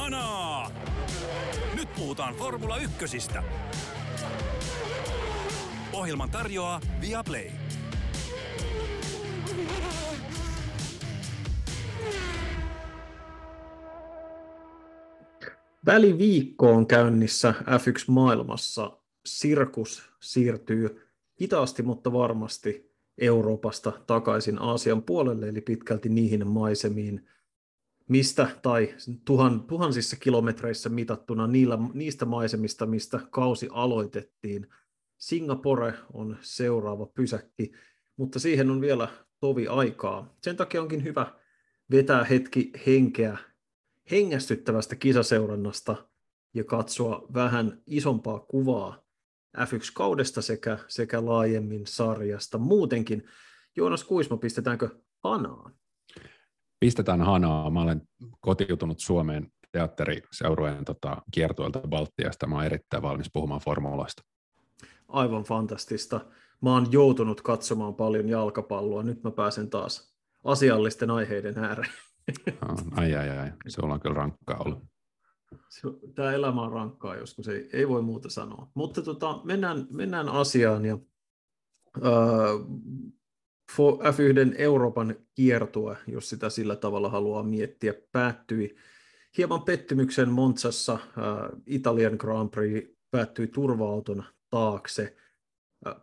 Kanaa! Nyt puhutaan Formula 1:stä. Ohjelman tarjoaa Viaplay. Väliviikko on käynnissä F1-maailmassa. Sirkus siirtyy hitaasti, mutta varmasti Euroopasta takaisin Aasian puolelle, eli pitkälti niihin maisemiin, mistä tai tuhansissa kilometreissä mitattuna niistä maisemista, mistä kausi aloitettiin. Singapore on seuraava pysäkki, mutta siihen on vielä tovi aikaa. Sen takia onkin hyvä vetää hetki henkeä hengästyttävästä kisaseurannasta ja katsoa vähän isompaa kuvaa F1-kaudesta sekä laajemmin sarjasta. Muutenkin, Joonas Kuisma, pistetäänkö hanaan? Pistetään hanaa. Mä olen kotiutunut Suomeen teatteriseurueen kiertueelta Baltiasta. Mä olen erittäin valmis puhumaan formuloista. Aivan fantastista. Mä oon joutunut katsomaan paljon jalkapalloa. Nyt mä pääsen taas asiallisten aiheiden ääreen. Ai. Se on kyllä rankkaa ollut. Tämä elämä on rankkaa joskus, ei voi muuta sanoa. Mutta mennään asiaan. Ja, F1 Euroopan kiertue, jos sitä sillä tavalla haluaa miettiä, päättyi hieman pettymyksen Monzassa. Italian Grand Prix päättyi turva-auton taakse.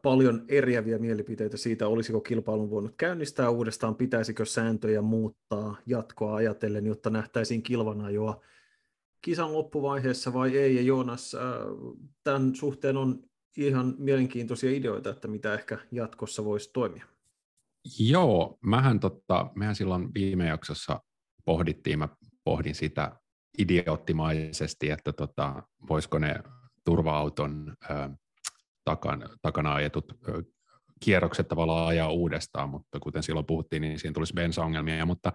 Paljon eriäviä mielipiteitä siitä, olisiko kilpailun voinut käynnistää uudestaan, pitäisikö sääntöjä muuttaa jatkoa ajatellen, jotta nähtäisiin kilvanajoa kisan loppuvaiheessa vai ei. Ja Joonas, tämän suhteen on ihan mielenkiintoisia ideoita, että mitä ehkä jatkossa voisi toimia. Joo, mehän silloin viime jaksossa mä pohdin sitä idioottimaisesti, että voisiko ne turva-auton takana ajetut kierrokset tavallaan ajaa uudestaan, mutta kuten silloin puhuttiin, niin siinä tulisi bensaongelmia, mutta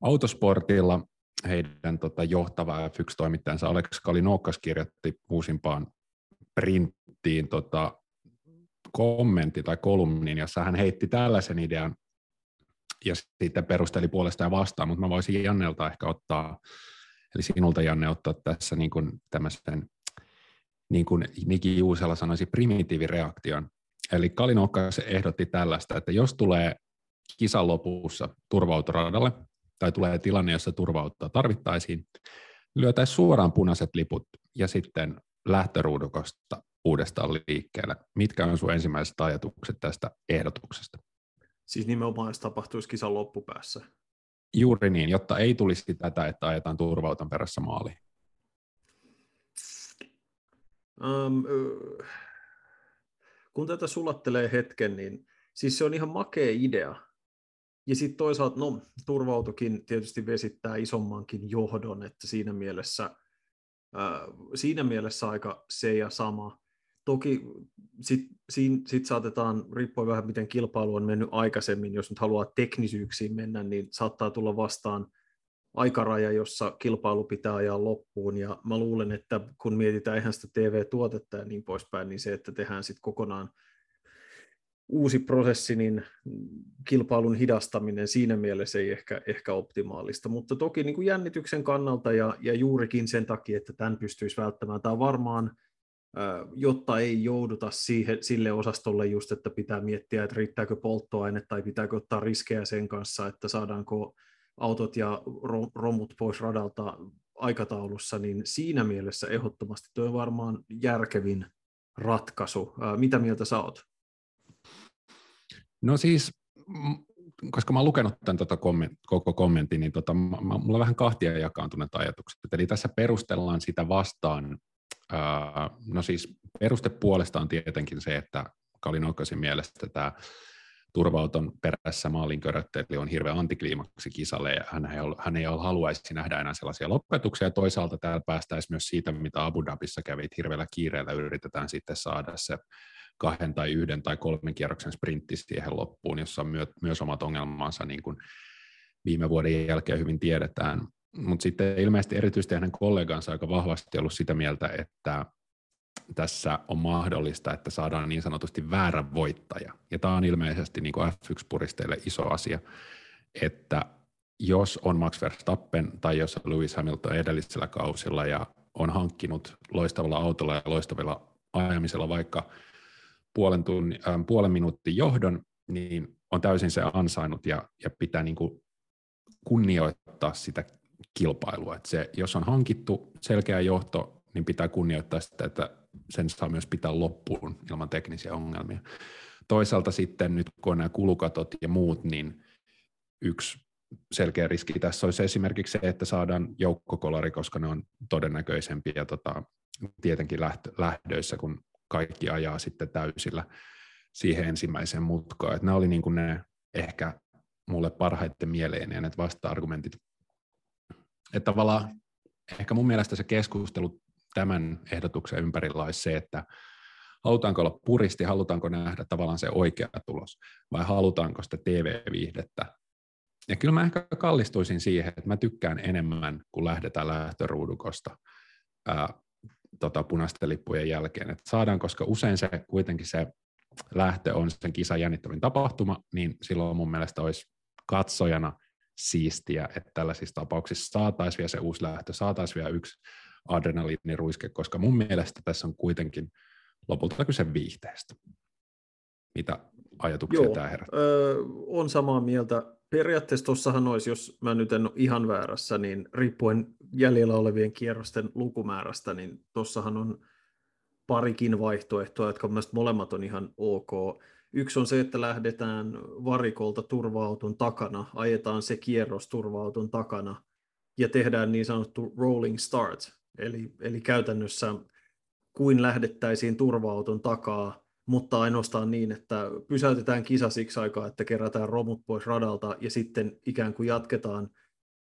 Autosportilla heidän johtava F1-toimittajansa Álex Palou kirjoitti uusimpaan printtiin kommentti tai kolumnin, jossa hän heitti tällaisen idean ja sitten perusteli puolesta ja vastaan, mutta mä voisin Jannelta ehkä ottaa, eli sinulta Janne ottaa tässä niin kuin tämmöisen, niin kuin Niki Juusela sanoisi, primitiivireaktion. Eli Kalinokkas ehdotti tällaista, että jos tulee kisan lopussa turva-autoradalle, tai tulee tilanne, jossa turva-autoa tarvittaisiin, lyötäisiin suoraan punaiset liput ja sitten lähtöruudukosta uudestaan liikkeelle. Mitkä on sun ensimmäiset ajatukset tästä ehdotuksesta? Siis nimenomaan, jos tapahtuisi kisan loppupäässä? Juuri niin, jotta ei tulisi tätä, että ajetaan turva-auton perässä maaliin. Kun tätä sulattelee hetken, niin siis se on ihan makea idea. Ja sitten toisaalta, turva-autokin tietysti vesittää isommankin johdon, että siinä mielessä aika se ja sama. Toki sit saatetaan, riippuen vähän miten kilpailu on mennyt aikaisemmin, jos nyt haluaa teknisyyksiin mennä, niin saattaa tulla vastaan aikaraja, jossa kilpailu pitää ajaa loppuun, ja mä luulen, että kun mietitään ihan sitä TV-tuotetta ja niin poispäin, niin se, että tehdään sitten kokonaan uusi prosessi, niin kilpailun hidastaminen siinä mielessä ei ehkä optimaalista, mutta toki niin kuin jännityksen kannalta ja juurikin sen takia, että tämän pystyisi välttämään, tämä varmaan, jotta ei jouduta sille osastolle just, että pitää miettiä, että riittääkö polttoaine tai pitääkö ottaa riskejä sen kanssa, että saadaanko autot ja romut pois radalta aikataulussa, niin siinä mielessä ehdottomasti tuo on varmaan järkevin ratkaisu. Mitä mieltä sä oot? No siis, koska mä oon lukenut tämän koko kommentin, niin mulla on vähän kahtia jakaantuneet ajatukset. Eli tässä perustellaan sitä vastaan. No siis peruste puolesta on tietenkin se, että Kalinokkasin mielestä tämä turva-auton perässä maalin köröttely on hirveä antikliimaksi kisalle, ja hän ei haluaisi nähdä enää sellaisia lopetuksia. Toisaalta täällä päästäisiin myös siitä, mitä Abu Dhabissa kävi, hirveällä kiireellä yritetään sitten saada se 2 tai 1 tai 3 kierroksen sprintti siihen loppuun, jossa on myös omat ongelmansa, niin kuin viime vuoden jälkeen hyvin tiedetään. Mutta sitten ilmeisesti erityisesti hänen kollegansa aika vahvasti ollut sitä mieltä, että tässä on mahdollista, että saadaan niin sanotusti väärä voittaja. Ja tämä on ilmeisesti niin kuin F1-puristeille iso asia, että jos on Max Verstappen tai jos on Lewis Hamilton edellisellä kausilla ja on hankkinut loistavalla autolla ja loistavilla ajamisella vaikka puolen minuutin johdon, niin on täysin se ansainnut ja pitää niin kuin kunnioittaa sitä kilpailua. Että se, jos on hankittu selkeä johto, niin pitää kunnioittaa sitä, että sen saa myös pitää loppuun ilman teknisiä ongelmia. Toisaalta sitten nyt kun on nämä kulukatot ja muut, niin yksi selkeä riski tässä olisi esimerkiksi se, että saadaan joukkokolari, koska ne on todennäköisempiä tietenkin lähdöissä, kun kaikki ajaa sitten täysillä siihen ensimmäiseen mutkaan. Nämä oli niin kuin ne ehkä mulle parhaiten mieleen ja ne vasta-argumentit. Että tavallaan ehkä mun mielestä se keskustelu tämän ehdotuksen ympärillä olisi se, että halutaanko olla puristi, halutaanko nähdä tavallaan se oikea tulos vai halutaanko sitä TV-viihdettä. Ja kyllä mä ehkä kallistuisin siihen, että mä tykkään enemmän, kun lähdetään lähtöruudukosta punaisten lippujen jälkeen. Että saadaan, koska usein se kuitenkin se lähtö on sen kisan jännittävin tapahtuma, niin silloin mun mielestä olisi katsojana siistiä, että tällaisissa tapauksissa saataisiin vielä se uusi lähtö, saataisiin vielä yksi adrenaliiniruiske, koska mun mielestä tässä on kuitenkin lopulta kyse viihteestä. Mitä ajatuksia tämä herättää? On samaa mieltä. Periaatteessa tuossahan olisi, jos mä nyt en ole ihan väärässä, niin riippuen jäljellä olevien kierrosten lukumäärästä, niin tuossahan on parikin vaihtoehtoa, jotka mielestäni molemmat on ihan ok. Yksi on se, että lähdetään varikolta turva-auton takana, ajetaan se kierros turva-auton takana ja tehdään niin sanottu rolling start, eli käytännössä kuin lähdettäisiin turva-auton takaa, mutta ainoastaan niin, että pysäytetään kisa siksi aikaa, että kerätään romut pois radalta ja sitten ikään kuin jatketaan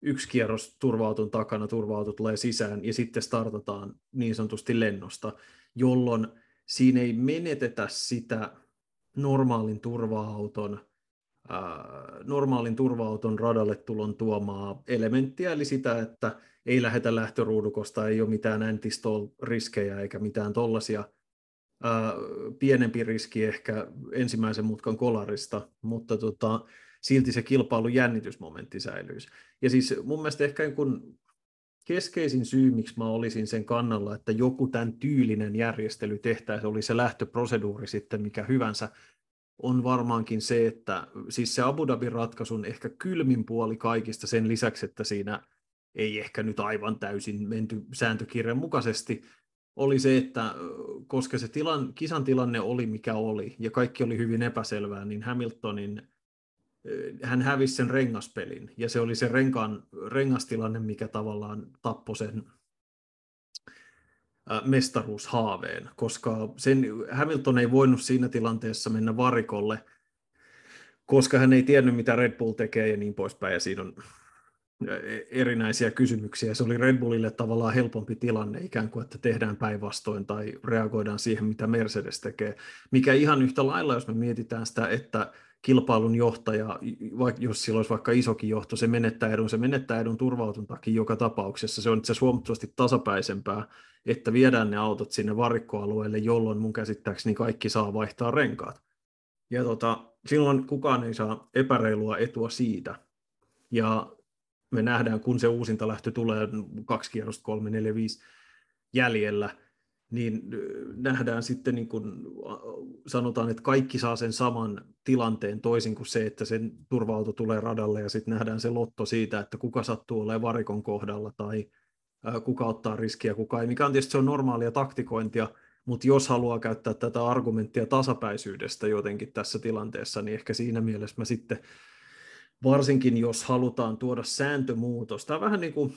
yksi kierros turva-auton takana, turva-auto tulee sisään ja sitten startataan niin sanotusti lennosta, jolloin siinä ei menetetä sitä normaalin turva-auton radalle tulon tuomaa elementtiä, eli sitä, että ei lähdetä lähtöruudukosta, ei ole mitään anti-stall-riskejä eikä mitään tollaisia. Pienempi riski ehkä ensimmäisen mutkan kolarista, mutta silti se kilpailun jännitysmomentti säilyisi. Ja siis mun mielestä ehkä keskeisin syy, miksi mä olisin sen kannalla, että joku tämän tyylinen järjestely tehtäisiin, oli se lähtöproseduuri sitten mikä hyvänsä, on varmaankin se, että siis se Abu Dhabin ratkaisun ehkä kylmin puoli kaikista sen lisäksi, että siinä ei ehkä nyt aivan täysin menty sääntökirjan mukaisesti, oli se, että koska se kisan tilanne oli mikä oli ja kaikki oli hyvin epäselvää, niin hän hävisi sen rengaspelin ja se oli se rengastilanne, mikä tavallaan tappoi sen mestaruushaaveen, koska Hamilton ei voinut siinä tilanteessa mennä varikolle, koska hän ei tiennyt mitä Red Bull tekee ja niin poispäin ja siinä on erinäisiä kysymyksiä. Se oli Red Bullille tavallaan helpompi tilanne ikään kuin, että tehdään päinvastoin tai reagoidaan siihen, mitä Mercedes tekee. Mikä ihan yhtä lailla, jos me mietitään sitä, että kilpailun johtaja, jos sillä olisi vaikka isokin johto, se menettää edun turva-auton takia joka tapauksessa. Se on itse asiassa huomattavasti tasapäisempää, että viedään ne autot sinne varikkoalueelle, jolloin mun käsittääkseni kaikki saa vaihtaa renkaat. Ja silloin kukaan ei saa epäreilua etua siitä. Ja me nähdään, kun se uusinta lähtö tulee 2 kierrosta 3, 4, 5 jäljellä, niin nähdään sitten, niin kuin sanotaan, että kaikki saa sen saman tilanteen toisin kuin se, että sen turva-auto tulee radalle ja sitten nähdään se lotto siitä, että kuka sattuu olemaan varikon kohdalla tai kuka ottaa riskiä, kuka ei, mikä on tietysti se on normaalia taktikointia, mutta jos haluaa käyttää tätä argumenttia tasapäisyydestä jotenkin tässä tilanteessa, niin ehkä siinä mielessä mä sitten varsinkin jos halutaan tuoda sääntömuutos. Tämä vähän niin kuin,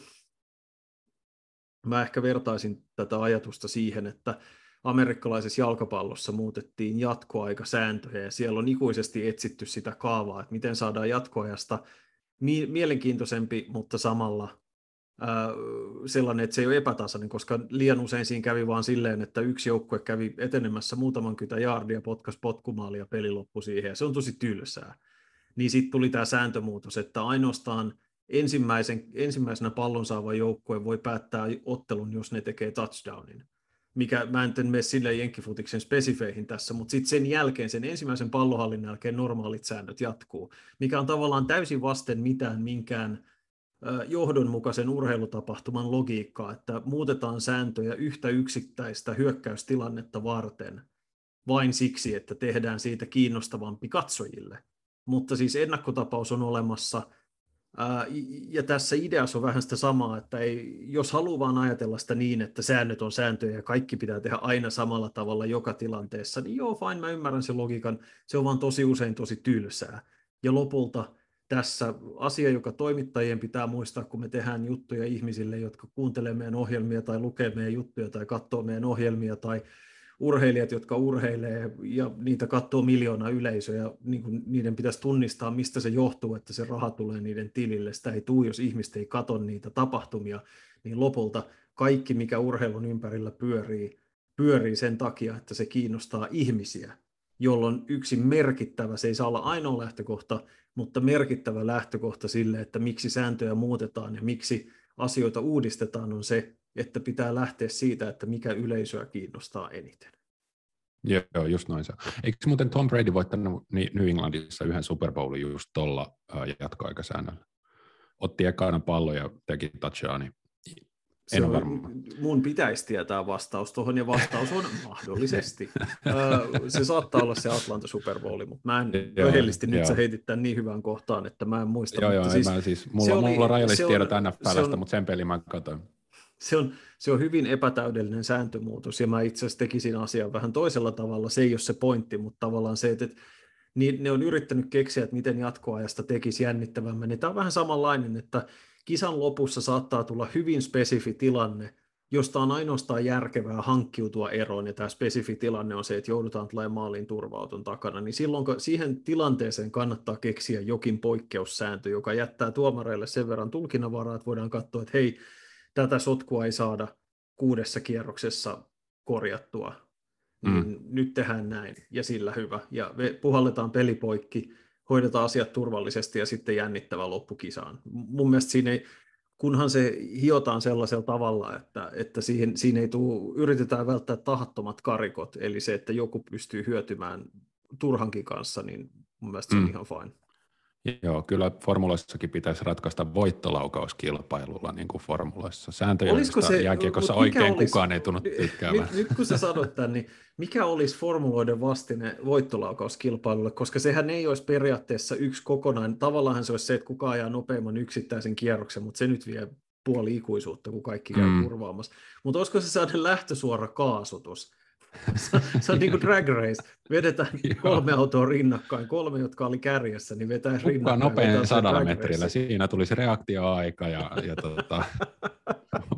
mä ehkä vertaisin tätä ajatusta siihen, että amerikkalaisessa jalkapallossa muutettiin jatkoaikasääntöjä ja siellä on ikuisesti etsitty sitä kaavaa, että miten saadaan jatkoajasta mielenkiintoisempi, mutta samalla sellainen, että se ei ole epätasainen, koska liian usein siinä kävi vaan silleen, että yksi joukkue kävi etenemässä muutaman kytä jaardia, potkas potkumaalia ja peli loppui siihen ja se on tosi tylsää. Niin sitten tuli tämä sääntömuutos, että ainoastaan ensimmäisenä pallon saava joukkue voi päättää ottelun, jos ne tekee touchdownin. mikä mä en mene sille jenkkifutiksen spesifeihin tässä, mutta sitten sen jälkeen, sen ensimmäisen pallohallinnan jälkeen normaalit säännöt jatkuu, mikä on tavallaan täysin vasten mitään minkään johdonmukaisen urheilutapahtuman logiikkaa, että muutetaan sääntöjä yhtä yksittäistä hyökkäystilannetta varten vain siksi, että tehdään siitä kiinnostavampi katsojille. Mutta siis ennakkotapaus on olemassa, ja tässä ideassa on vähän sitä samaa, että ei, jos haluaa vaan ajatella sitä niin, että säännöt on sääntöjä ja kaikki pitää tehdä aina samalla tavalla joka tilanteessa, niin joo, fine, mä ymmärrän sen logiikan, se on vaan tosi usein tosi tylsää. Ja lopulta tässä asia, joka toimittajien pitää muistaa, kun me tehdään juttuja ihmisille, jotka kuuntelee meidän ohjelmia tai lukee meidän juttuja tai katsoo meidän ohjelmia tai urheilijat, jotka urheilee ja niitä katsoo miljoona yleisöä, niin niiden pitäisi tunnistaa, mistä se johtuu, että se raha tulee niiden tilille. Sitä ei tule, jos ihmiset ei katso niitä tapahtumia, niin lopulta kaikki, mikä urheilun ympärillä pyörii sen takia, että se kiinnostaa ihmisiä, jolloin yksi merkittävä, se ei saa olla ainoa lähtökohta, mutta merkittävä lähtökohta sille, että miksi sääntöjä muutetaan ja miksi asioita uudistetaan, on se, että pitää lähteä siitä, että mikä yleisöä kiinnostaa eniten. Joo, just noin se. Eikö muuten Tom Brady voittanut New Englandissa yhden Super Bowlin just tuolla jatkoaikasäännöllä? Otti ekana pallon ja teki touchdownin. En ole varma. Mun pitäisi tietää vastaus tuohon, ja vastaus on mahdollisesti. Se saattaa olla se Atlanta Super Bowl, mutta mä en rehellisesti nyt sä heitit tämän niin hyvään kohtaan, että mä en muista. Mulla on rajallisesti tiedot NFL:stä, mutta sen pelin mä katsoin. Se on hyvin epätäydellinen sääntömuutos, ja mä itse asiassa tekisin asian vähän toisella tavalla. Se ei ole se pointti, mutta tavallaan se, että ne on yrittänyt keksiä, että miten jatkoajasta tekisi jännittävämmän. Tämä on vähän samanlainen, että kisan lopussa saattaa tulla hyvin spesifi tilanne, josta on ainoastaan järkevää hankkiutua eroon, ja tämä spesifi tilanne on se, että joudutaan tulemaan maaliin turva-auton takana, niin silloin siihen tilanteeseen kannattaa keksiä jokin poikkeussääntö, joka jättää tuomareille sen verran tulkinnanvaraa, että voidaan katsoa, että hei, tätä sotkua ei saada 6 kierroksessa korjattua, niin nyt tehdään näin, ja sillä hyvä. Ja puhalletaan peli poikki, hoidetaan asiat turvallisesti ja sitten jännittävä loppukisaan. Mun mielestä siinä ei, kunhan se hiotaan sellaisella tavalla, että siinä ei tule, yritetään välttää tahattomat karikot, eli se, että joku pystyy hyötymään turhankin kanssa, niin mun mielestä se on ihan fine. Joo, kyllä formuloissakin pitäisi ratkaista voittolaukauskilpailulla, niin kuin formuloissa. Sääntöjä, mistä jääkiekossa oikein olisi, kukaan ei tunnu tykkäämään. Nyt kun sä sanot tämän, niin mikä olisi formuloiden vastine voittolaukauskilpailulle, koska sehän ei olisi periaatteessa yksi kokonainen. Tavallaan se olisi se, että kuka ajaa nopeimman yksittäisen kierroksen, mutta se nyt vie puoli ikuisuutta, kun kaikki käy kurvaamassa. Mutta olisiko se sellainen lähtösuora kaasutus? Se on niin kuin drag race. Vedetään 3 autoa rinnakkain, 3, jotka oli kärjessä, niin vetään rinnakkain. Nopein 100 metrillä. Siinä tulisi reaktioaika ja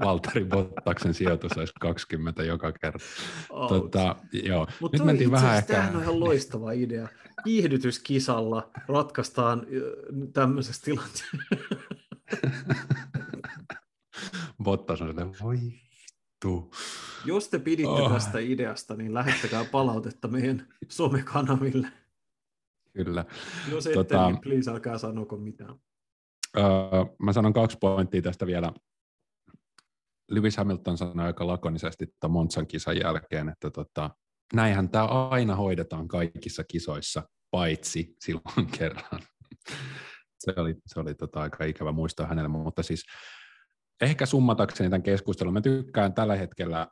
Valtteri Bottaksen sijoitus olisi 20 joka kerta. Mutta nyt mentiin vähän ehkä. Tämähän on ihan loistava idea. Kiihdytyskisalla ratkaistaan tämmöisessä tilanteessa. Bottas on silleen, voi. Jos te piditte tästä ideasta, niin lähettäkää palautetta meidän somekanaville. Kyllä. Jos ette, niin please älkää sanoko mitään. Mä sanon 2 pointtia tästä vielä. Lewis Hamilton sanoi aika lakonisesti Monzan kisan jälkeen, että näinhän tämä aina hoidetaan kaikissa kisoissa, paitsi silloin kerran. Se oli aika ikävä muistaa hänelle, mutta siis ehkä summatakseni tämän keskustelun, mä tykkään tällä hetkellä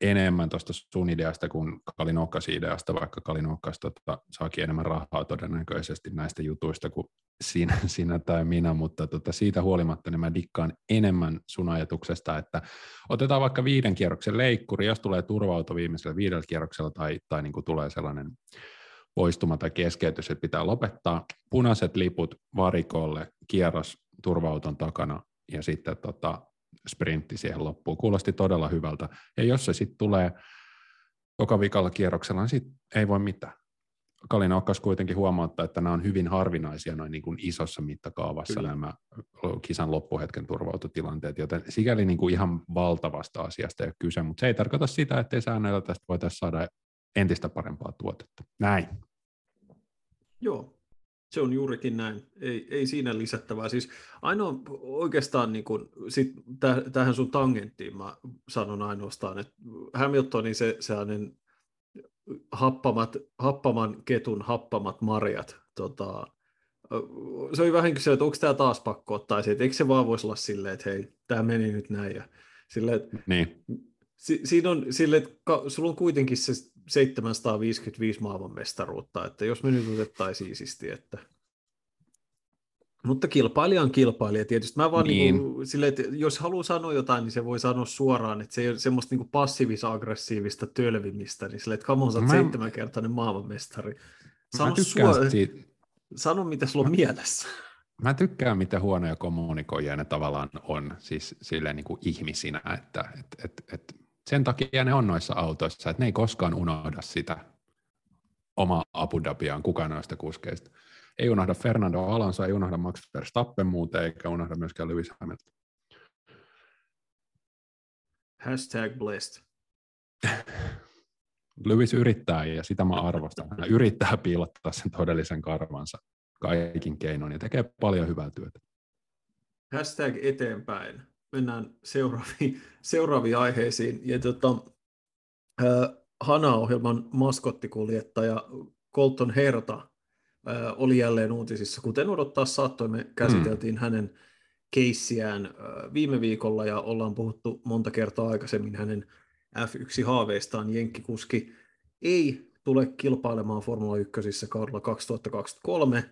enemmän tuosta sun ideasta kuin Kalinokkasin ideasta, vaikka Kalinokkas saakin enemmän rahaa todennäköisesti näistä jutuista kuin sinä tai minä, mutta siitä huolimatta niin mä dikkaan enemmän sun ajatuksesta, että otetaan vaikka 5 kierroksen leikkuri, jos tulee turva-auto viimeisellä 5 kierroksella tai niin kuin tulee sellainen poistuma tai keskeytys, että pitää lopettaa, punaiset liput varikolle, kierros turva-auton takana, ja sitten sprintti siihen loppuun. Kuulosti todella hyvältä. Ja jos se sitten tulee joka vikalla kierroksella, niin sitten ei voi mitään. Kalinokkas kuitenkin huomauttaa, että nämä on hyvin harvinaisia noin niin kuin isossa mittakaavassa nämä kisan loppuhetken turvautotilanteet, joten sikäli niin kuin ihan valtavasta asiasta ei ole kyse, mutta se ei tarkoita sitä, ettei säännöillä tästä voitaisiin saada entistä parempaa tuotetta. Näin. Joo. Se on juurikin näin. Ei siinä lisättävää. Siis ainoa oikeastaan, niin kun, sit tähän sun tangenttiin mä sanon ainoastaan, että Hamiltonin sellainen happaman ketun happamat marjat, se oli vähänkin se, että onko tämä taas pakko ottaa se, että eikö se vaan voisi olla silleen, että hei, tämä meni nyt näin. Ja silleen, että niin. Siinä on silleen, että sulla on kuitenkin se 755 maailmanmestaruutta, että jos me nyt otettaisiin siistiä, että... Mutta kilpailija on kilpailija tietysti. Mä vaan niin silleen, että jos haluaa sanoa jotain, niin se voi sanoa suoraan, että se ei ole semmoista niin passiivis-aggressiivista tölvimistä, niin silleen, että come on, sä oot 7-kertainen maailmanmestari. Sano, mitä sulla on mielessä. Mä tykkään, mitä huonoja kommunikoijia ne tavallaan on, siis silleen niin kuin ihmisinä, että sen takia ne on noissa autoissa, että ne ei koskaan unohda sitä omaa Abu Dhabiaan, kukaan noista kuskeista. Ei unohda Fernando Alonso, ei unohda Max Verstappen muuten, eikä unohda myöskään Lewis Hamilton. #blessed. Lewis yrittää, ja sitä mä arvostan. Hän yrittää piilottaa sen todellisen karvansa kaikin keinoin, ja tekee paljon hyvää työtä. #eteenpäin. Mennään seuraaviin aiheisiin. Ja Hana-ohjelman maskottikuljettaja Colton Herta oli jälleen uutisissa. Kuten odottaa saattoi, me käsiteltiin hänen keissiään viime viikolla, ja ollaan puhuttu monta kertaa aikaisemmin hänen F1-haaveistaan. Jenkkikuski ei tule kilpailemaan Formula 1:ssä kaudella 2023.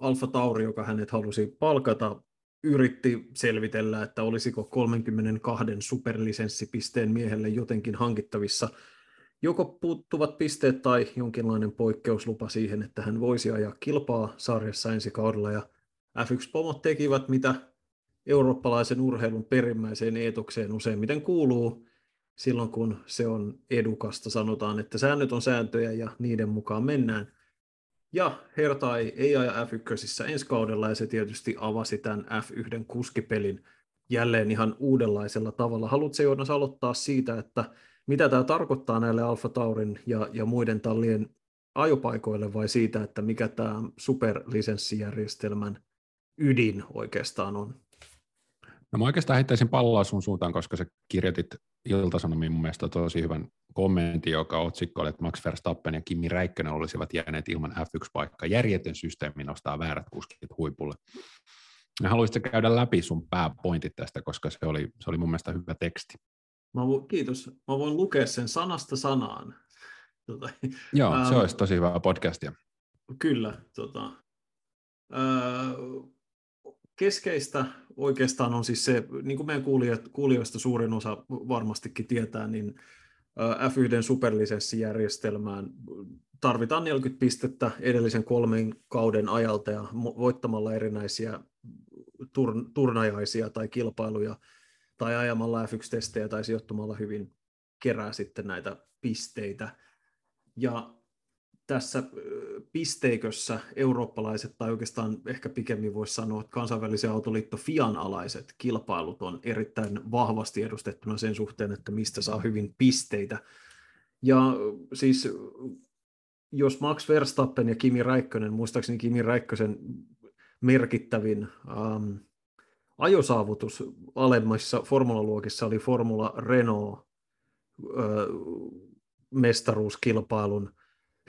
AlphaTauri, joka hänet halusi palkata, yritti selvitellä, että olisiko 32 superlisenssipisteen miehelle jotenkin hankittavissa joko puuttuvat pisteet tai jonkinlainen poikkeuslupa siihen, että hän voisi ajaa kilpaa sarjassa ensi kaudella. Ja F1-pomot tekivät, mitä eurooppalaisen urheilun perimmäiseen eetokseen useimmiten kuuluu. Silloin kun se on edukasta, sanotaan, että säännöt on sääntöjä ja niiden mukaan mennään. Ja Herta ei aja F1:ssä ensi kaudella, ja se tietysti avasi tämän F1 kuskipelin jälleen ihan uudenlaisella tavalla. Haluatko, Joonas, aloittaa siitä, että mitä tämä tarkoittaa näille AlphaTaurin ja muiden tallien ajopaikoille, vai siitä, että mikä tämä superlisenssijärjestelmän ydin oikeastaan on? No mä oikeastaan heittäisin palloa sun suuntaan, koska sä kirjoitit Ilta-Sanomiin mun mielestä tosi hyvän kommentin, joka otsikko oli, että Max Verstappen ja Kimi Räikkönen olisivat jääneet ilman F1-paikkaa. Järjetön systeemi nostaa väärät kuskit huipulle. Ja haluaisitko käydä läpi sun pääpointit tästä, koska se oli mun mielestä hyvä teksti. Kiitos. Mä voin lukea sen sanasta sanaan. Joo, se olisi tosi hyvää podcastia. Kyllä. Keskeistä oikeastaan on siis se, niin kuin meidän kuulijoista suurin osa varmastikin tietää, niin F1 superlisenssijärjestelmään tarvitaan 40 pistettä edellisen 3 kauden ajalta, ja voittamalla erinäisiä turnajaisia tai kilpailuja tai ajamalla F1-testejä tai sijoittumalla hyvin kerää sitten näitä pisteitä. Ja tässä pisteikössä eurooppalaiset, tai oikeastaan ehkä pikemmin voisi sanoa, että kansainvälisen autoliitto FIAn alaiset kilpailut on erittäin vahvasti edustettuna sen suhteen, että mistä saa hyvin pisteitä. Ja siis jos Max Verstappen ja Kimi Räikkönen, muistaakseni Kimi Räikkösen merkittävin ajosaavutus alemmissa formulaluokissa oli Formula Renault mestaruuskilpailun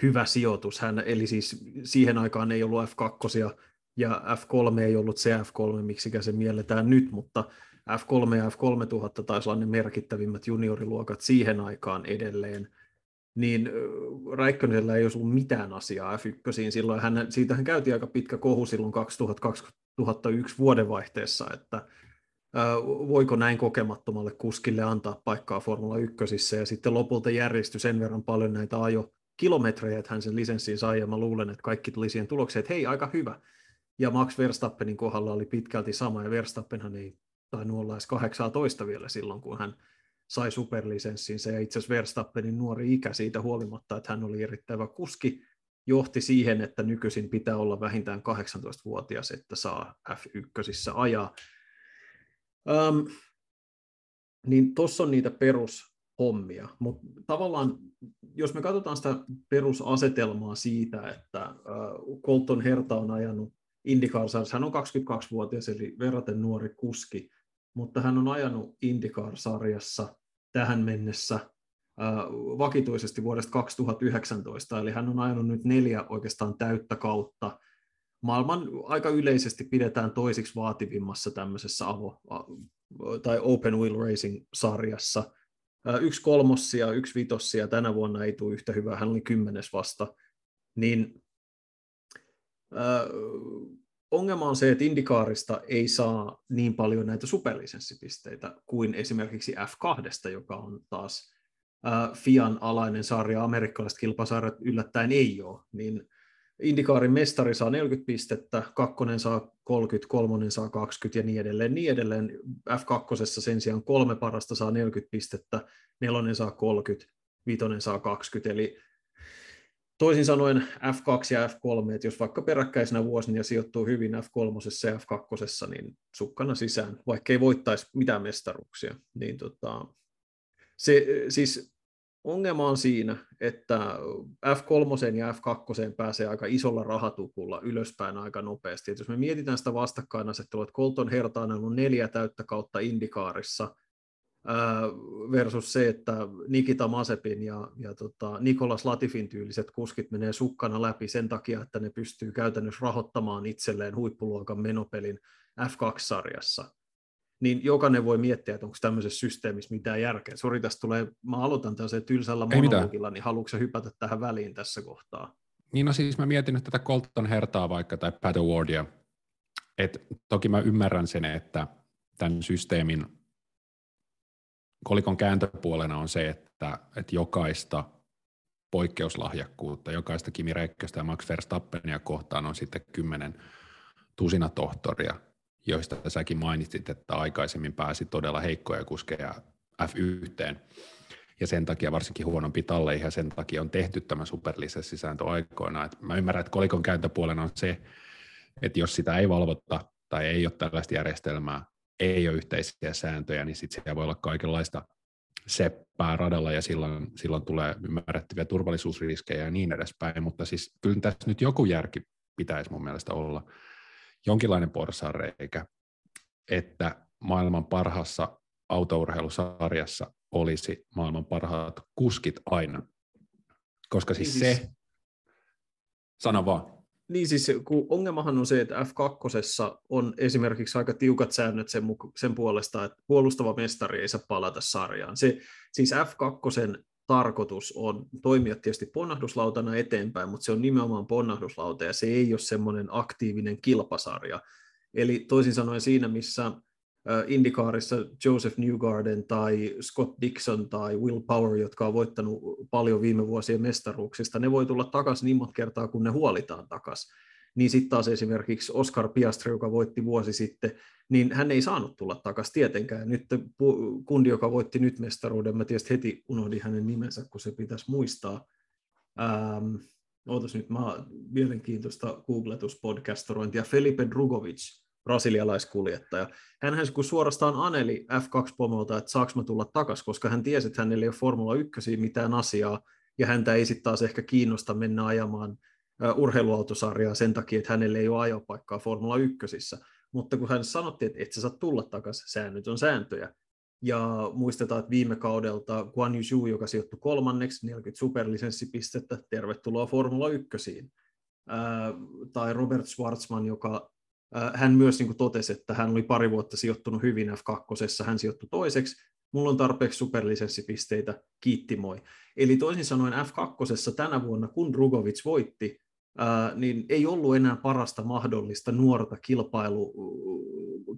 hyvä sijoitus. Hän, eli siis siihen aikaan ei ollut F2 ja F3 ei ollut se F3, miksikä se mielletään nyt, mutta F3 ja F3000 taisi olla ne merkittävimmät junioriluokat siihen aikaan edelleen. Niin Räikkönellä ei olisi ollut mitään asiaa F1:iin silloin. Siitähän käytiin aika pitkä kohu silloin 2001 vuodenvaihteessa, että voiko näin kokemattomalle kuskille antaa paikkaa Formula 1:ssä, ja sitten lopulta järjestyi sen verran paljon näitä kilometrejä, että hän sen lisenssiin sai, ja mä luulen, että kaikki tuli siihen tulokseen, että hei, aika hyvä. Ja Max Verstappenin kohdalla oli pitkälti sama, ja Verstappenhan ei tainnut olla edes 18 vielä silloin, kun hän sai superlisenssiinsä, ja itse asiassa Verstappenin nuori ikä siitä huolimatta, että hän oli erittäin hyvä kuski, johti siihen, että nykyisin pitää olla vähintään 18-vuotias, että saa F1:ssä ajaa. Niin tuossa on niitä perus hommia, mutta tavallaan jos me katsotaan sitä perusasetelmaa siitä, että Colton Herta on ajanut IndyCar-sarjassa, hän on 22-vuotias eli verraten nuori kuski, mutta hän on ajanut IndyCar-sarjassa tähän mennessä vakituisesti vuodesta 2019, eli hän on ajanut nyt 4 oikeastaan täyttä kautta. Maailman aika yleisesti pidetään toisiksi vaativimmassa tämmöisessä tai open wheel racing-sarjassa. 1/3 ja 1/5 tänä vuonna ei tule yhtä hyvää, hän oli 10. vasta. Niin, ongelma on se, että IndyCarista ei saa niin paljon näitä superlisenssipisteitä kuin esimerkiksi F2, joka on taas FIAn alainen sarja, amerikkalaiset kilpasarjat yllättäen ei ole, niin IndyCarin mestari saa 40 pistettä, kakkonen saa 30, kolmonen saa 20 ja niin edelleen, F2 sen sijaan 3 parasta saa 40 pistettä, 4 saa 30, 5 saa 20, eli toisin sanoen F2 ja F3, että jos vaikka peräkkäisenä vuosina sijoittuu hyvin F3 ja F2, niin sukkana sisään, vaikka ei voittaisi mitään mestaruuksia, niin se siis ongelma on siinä, että F3 ja F2 pääsee aika isolla rahatukulla ylöspäin aika nopeasti. Et jos me mietitään sitä vastakkainasettelua, että Colton Herta on ollut 4 täyttä kautta IndyCarissa versus se, että Nikita Mazepin ja Nicolas Latifin tyyliset kuskit menee sukkana läpi sen takia, että ne pystyy käytännössä rahoittamaan itselleen huippuluokan menopelin F2-sarjassa. Niin jokainen voi miettiä, että onko tämmöisessä systeemissä mitään järkeä. Sori, tässä tulee, mä aloitan tällaisen tylsällä monologilla, niin haluatko sä hypätä tähän väliin tässä kohtaa? Niin no siis mä mietin nyt tätä Colton Hertaa vaikka tai Pato O'Wardia. Et toki mä ymmärrän sen, että tämän systeemin kolikon kääntöpuolena on se, että jokaista poikkeuslahjakkuutta, jokaista Kimi Räikköstä ja Max Verstappenia kohtaan on sitten 10 tohtoria, joista säkin mainitsit, että aikaisemmin pääsi todella heikkoja kuskeja F1, ja sen takia varsinkin huonompi talleihin, ja sen takia on tehty tämä superlisenssisääntö aikoinaan. Mä ymmärrän, että kolikon kääntöpuolena on se, että jos sitä ei valvota tai ei ole tällaista järjestelmää, ei ole yhteisiä sääntöjä, niin sitten siellä voi olla kaikenlaista seppää radalla, ja silloin tulee ymmärrettäviä turvallisuusriskejä ja niin edespäin, mutta siis kyllä tässä nyt joku järki pitäisi mun mielestä olla. Jonkinlainen porsaanreikä, että maailman parhaassa autourheilusarjassa olisi maailman parhaat kuskit aina. Koska siis se, sano vaan. Niin siis kun ongelmahan on se, että F2 on esimerkiksi aika tiukat säännöt sen puolesta, että puolustava mestari ei saa palata sarjaan. Se, siis F2 tarkoitus on toimia tietysti ponnahduslautana eteenpäin, mutta se on nimenomaan ponnahduslauta ja se ei ole semmoinen aktiivinen kilpasarja. Eli toisin sanoen siinä, missä IndyCarissa Joseph Newgarden tai Scott Dixon tai Will Power, jotka on voittanut paljon viime vuosien mestaruuksista, ne voi tulla takaisin niin monta kertaa, kun ne huolitaan takaisin. Niin sitten taas esimerkiksi Oscar Piastri, joka voitti vuosi sitten, niin hän ei saanut tulla takaisin tietenkään. Nyt kundi, joka voitti nyt mestaruuden, mä tietysti heti unohdin hänen nimensä, kun se pitäisi muistaa. Ootas nyt, mielenkiintoista googletuspodcastorointia. Felipe Drugovich, brasilialaiskuljettaja. Hänhän suorastaan aneli F2-pomolta, että saanko mä tulla takaisin, koska hän tiesi, että hänellä ei ole Formula 1 mitään asiaa, ja häntä ei sitten taas ehkä kiinnosta mennä ajamaan urheiluautosarjaa sen takia, että hänellä ei ole ajopaikkaa Formula 1. Mutta kun hän sanottiin, että et sä saa tulla takaisin, säännöt on sääntöjä. Ja muistetaan, että viime kaudelta Guan Yu, joka sijoittui 3. 40 superlisenssipistettä, tervetuloa Formula 1. Tai Robert Schwarzman, joka hän myös niin kuin totesi, että hän oli pari vuotta sijoittunut hyvin F2, hän sijoittui toiseksi. Mulla on tarpeeksi superlisenssipisteitä, kiitti moi. Eli toisin sanoen F2 tänä vuonna, kun Drugovich voitti, niin ei ollut enää parasta mahdollista nuorta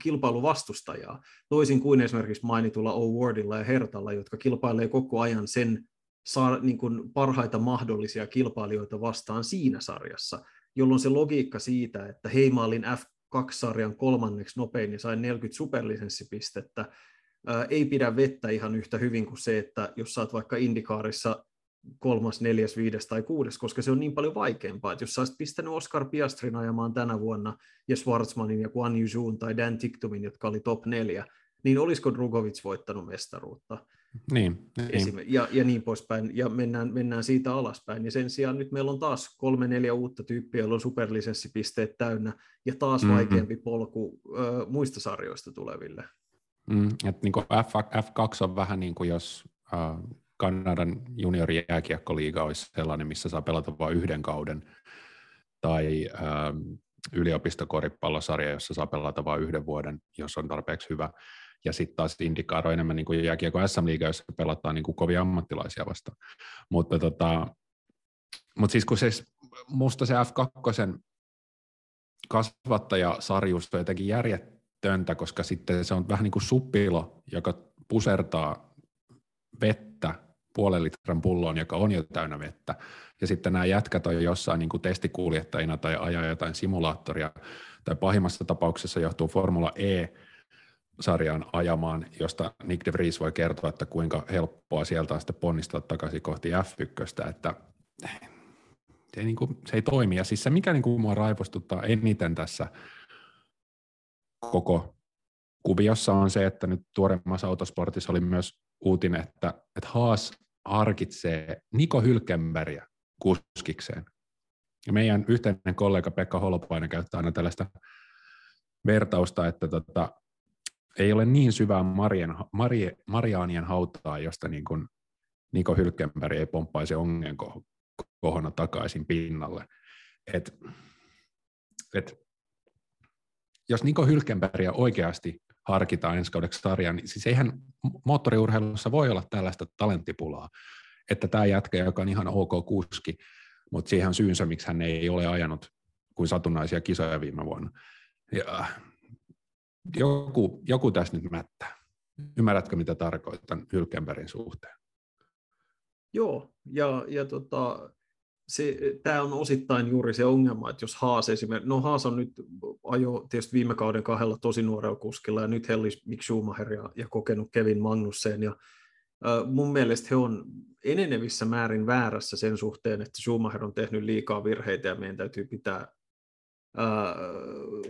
kilpailuvastustajaa, toisin kuin esimerkiksi mainitulla O'Wardilla ja Hertalla, jotka kilpailee koko ajan sen niin kuin parhaita mahdollisia kilpailijoita vastaan siinä sarjassa, jolloin se logiikka siitä, että hei mä olin F2-sarjan 3. nopein ja sain 40 superlisenssipistettä, ei pidä vettä ihan yhtä hyvin kuin se, että jos saat vaikka IndyCarissa 3., 4., 5. tai 6, koska se on niin paljon vaikeampaa, että jos sä olisit pistänyt Oscar Piastrin ajamaan tänä vuonna ja Schwarzmanin ja Guan Yuzun tai Dan Tictumin, jotka oli top 4, niin olisiko Drugovich voittanut mestaruutta? Niin. Ja niin poispäin, ja mennään siitä alaspäin. Ja sen sijaan nyt meillä on taas 3-4 uutta tyyppiä, joilla on superlisenssipisteet täynnä, ja taas vaikeampi polku muista sarjoista tuleville. Et niin kuin F2 on vähän niin kuin jos Kanadan juniorijääkiekkoliiga olisi sellainen, missä saa pelata vain yhden kauden, tai yliopistokoripallosarja, jossa saa pelata vain yhden vuoden, jos on tarpeeksi hyvä. Ja sitten taas IndyCar on enemmän niin kuin jääkiekko SM-liiga, jossa pelataan niin kuin kovia ammattilaisia vastaan. Mutta siis kun musta se F2 kasvattajasarjusto on jotenkin järjettöntä, koska sitten se on vähän niin kuin suppilo, joka pusertaa vettä puolen litran pulloon, joka on jo täynnä vettä. Ja sitten nämä jätkät on jossain niin kuin testikuljettajina tai ajaa jotain simulaattoria. Tai pahimmassa tapauksessa johtuu Formula E sarjaan ajamaan, josta Nick de Vries voi kertoa, että kuinka helppoa sieltä on sitten ponnistaa takaisin kohti F1, että se ei toimi. Ja siis se, mikä mua raivostuttaa eniten tässä koko kuviossa, on se, että nyt tuoreimmassa Autosportissa oli myös uutinen, että Haas harkitsee Nico Hülkenbergia kuskikseen. Ja meidän yhteinen kollega Pekka Holopainen käyttää aina tällaista vertausta, että ei ole niin syvää Mariaanien hautaa, josta niin kuin Nico Hülkenberg ei pomppaisi ongen kohona takaisin pinnalle. Jos Nico Hülkenbergia oikeasti harkitaan ensi kaudeksi sarjaan, niin siis eihän moottoriurheilussa voi olla tällaista talenttipulaa, että tämä jätkä, joka on ihan ok kuski, mutta siihen on syynsä, miksi hän ei ole ajanut kuin satunnaisia kisoja viime vuonna. Ja joku tässä nyt mättää. Ymmärrätkö, mitä tarkoitan Hülkenbergin suhteen? Joo, tämä on osittain juuri se ongelma, että jos Haas esimerkiksi, Haas on nyt ajo tietysti viime kauden 2 tosi nuorella kuskilla, ja nyt hellis Mick Schumacher ja kokenut Kevin Magnussen, ja mun mielestä he on enenevissä määrin väärässä sen suhteen, että Schumacher on tehnyt liikaa virheitä, ja meidän täytyy pitää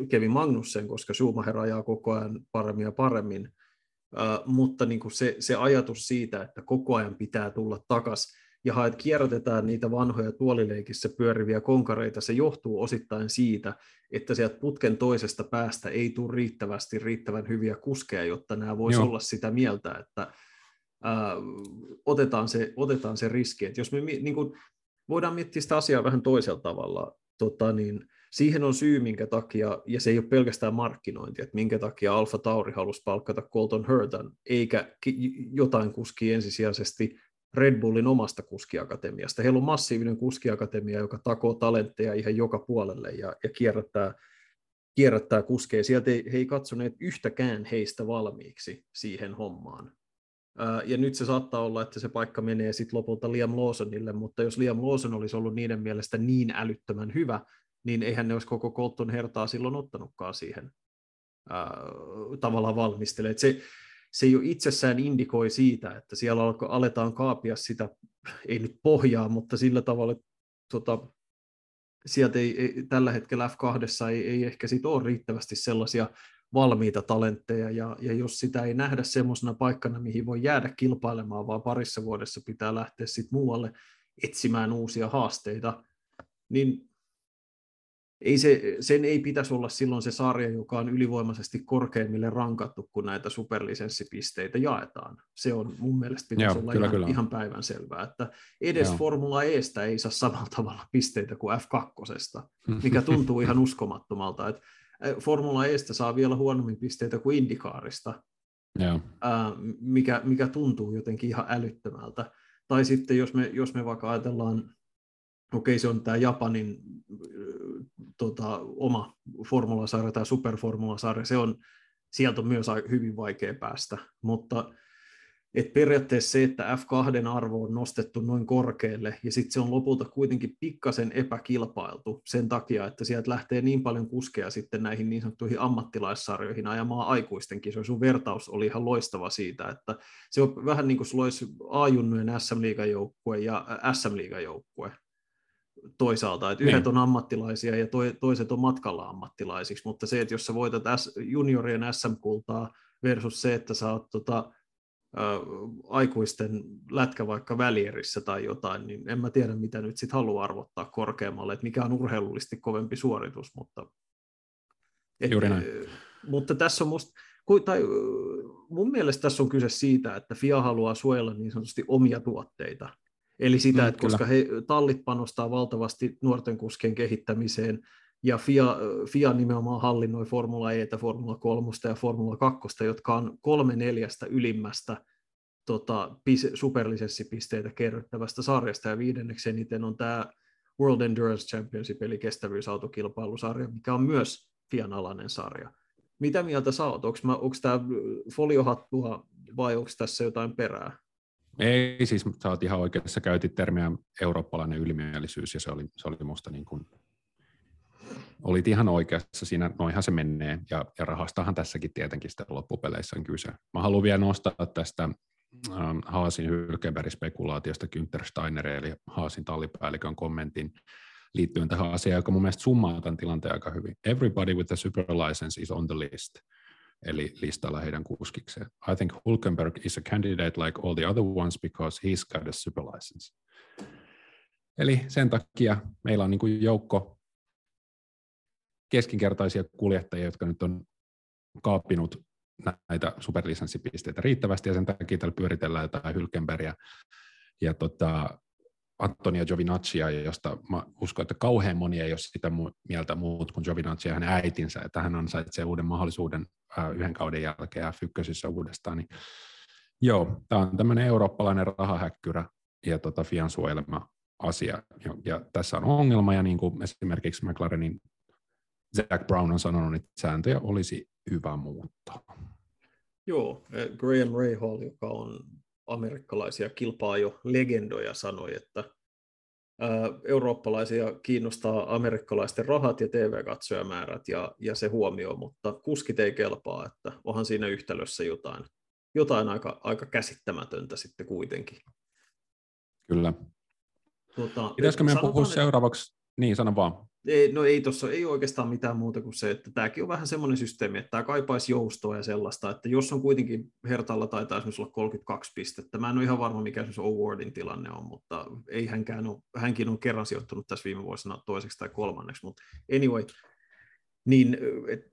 Kevin Magnussen, koska Schumacher ajaa koko ajan paremmin ja paremmin, mutta niin kuin se ajatus siitä, että koko ajan pitää tulla takaisin ja kierrätetään niitä vanhoja tuolileikissä pyöriviä konkareita, se johtuu osittain siitä, että sieltä putken toisesta päästä ei tule riittävän hyviä kuskeja, jotta nämä voisi olla sitä mieltä, että otetaan se riski. Että jos me niin kuin voidaan miettiä sitä asiaa vähän toisella tavalla, siihen on syy, minkä takia, ja se ei ole pelkästään markkinointi, että minkä takia AlphaTauri halusi palkata Colton Hertan, eikä jotain kuskia ensisijaisesti Red Bullin omasta kuskiakatemiasta. Heillä on massiivinen kuskiakatemia, joka takoo talentteja ihan joka puolelle ja kierrättää kuskeja. Sieltä he ei katsoneet yhtäkään heistä valmiiksi siihen hommaan. Ja nyt se saattaa olla, että se paikka menee sitten lopulta Liam Lawsonille, mutta jos Liam Lawson olisi ollut niiden mielestä niin älyttömän hyvä, niin eihän ne olisi koko Colton Hertaa silloin ottanutkaan siihen tavallaan valmistelemaan. Se jo itsessään indikoi siitä, että siellä aletaan kaapia sitä, ei nyt pohjaa, mutta sillä tavalla, että sieltä ei tällä hetkellä F2 ei ehkä sit ole riittävästi sellaisia valmiita talentteja, ja jos sitä ei nähdä semmoisena paikkana, mihin voi jäädä kilpailemaan, vaan parissa vuodessa pitää lähteä sit muualle etsimään uusia haasteita, niin sen ei pitäisi olla silloin se sarja, joka on ylivoimaisesti korkeimmille rankattu, kun näitä superlisenssipisteitä jaetaan. Se on mun mielestä pitäisi olla ihan päivänselvää, että edes Formula Estä ei saa samalla tavalla pisteitä kuin F2, mikä tuntuu ihan uskomattomalta. Että Formula Estä saa vielä huonommin pisteitä kuin IndyCarista, mikä tuntuu jotenkin ihan älyttömältä. Tai sitten jos me vaikka ajatellaan, okei, se on tämä Japanin oma formulasarja tai superformulasarja, sieltä on myös hyvin vaikea päästä, mutta periaatteessa se, että F2 arvo on nostettu noin korkealle, ja sitten se on lopulta kuitenkin pikkasen epäkilpailtu sen takia, että sieltä lähtee niin paljon kuskeja sitten näihin niin sanottuihin ammattilaissarjoihin ajamaan aikuistenkin. Se sun vertaus oli ihan loistava siitä, että se on vähän niin kuin sulla olisi A-junnujen SM-liigajoukkue ja SM-liigajoukkue. Toisaalta, että yhdet on ammattilaisia ja toiset on matkalla ammattilaisiksi, mutta se, että jos sä voitat juniorien SM-kultaa versus se, että sä oot aikuisten lätkä vaikka välierissä tai jotain, niin en mä tiedä, mitä nyt sit haluaa arvottaa korkeammalle, että mikä on urheilullisesti kovempi suoritus, mutta... Juuri näin. Mutta tässä on musta... Tai mun mielestä tässä on kyse siitä, että FIA haluaa suojella niin sanotusti omia tuotteita. Eli sitä, että koska he tallit panostaa valtavasti nuorten kuskien kehittämiseen, ja FIA nimenomaan hallinnoi Formula E:tä, Formula 3 ja Formula 2, jotka on 3/4 ylimmästä superlisenssipisteitä kerryttävästä sarjasta, ja 5. eniten on tämä World Endurance Championship, eli kestävyysautokilpailusarja, mikä on myös FIAn alainen sarja. Mitä mieltä sä oot? Onko tämä foliohattua vai onko tässä jotain perää? Ei siis, sä oot ihan oikeassa, käytit termiä eurooppalainen ylimielisyys, ja se oli musta niin kuin, olit ihan oikeassa siinä, noihan se menee, ja rahastahan tässäkin tietenkin sitä loppupeleissä on kyse. Mä haluan vielä nostaa tästä Haasin Hülkenbergin spekulaatiosta Günther Steiner, eli Haasin tallipäällikön kommentin liittyen tähän asiaan, joka mun mielestä summaa tämän tilanteen aika hyvin. Everybody with a super license is on the list, eli listalla heidän kuskikseen. I think Hülkenberg is a candidate like all the other ones because he's got a super license. Eli sen takia meillä on niin kuin joukko keskinkertaisia kuljettajia, jotka nyt on kaapinut näitä superlisenssipisteitä riittävästi, ja sen takia täällä pyöritellään jotain Hülkenbergia ja Antonio Giovinazziä, josta mä uskon, että kauhean moni ei ole sitä mieltä muut kuin Giovinazzi ja hänen äitinsä, että hän ansaitsee uuden mahdollisuuden yhden kauden jälkeen F1:ssä uudestaan. Niin, joo, tämä on tämmöinen eurooppalainen rahahäkkyrä ja FIAn suojelema asia, ja tässä on ongelma, ja niin kuin esimerkiksi McLarenin Zac Brown on sanonut, että sääntöjä olisi hyvä muuttaa. Joo, Graham Rahal, joka on amerikkalaisia kilpaa jo legendoja, sanoi, että eurooppalaisia kiinnostaa amerikkalaisten rahat ja TV-katsojamäärät ja se huomio, mutta kuskit ei kelpaa, että onhan siinä yhtälössä jotain aika käsittämätöntä sitten kuitenkin. Kyllä. Pitäisikö meidän puhua seuraavaksi? Niin, sano vaan. Ei tuossa ei oikeastaan mitään muuta kuin se, että tämäkin on vähän semmoinen systeemi, että tämä kaipaisi joustoa ja sellaista, että jos on kuitenkin Hertalla taitaa esimerkiksi olla 32 pistettä, mä en ole ihan varma mikä esimerkiksi O'Wardin tilanne on, mutta ei hänkin on kerran sijoittunut tässä viime vuosina toiseksi tai kolmanneksi, mutta anyway, niin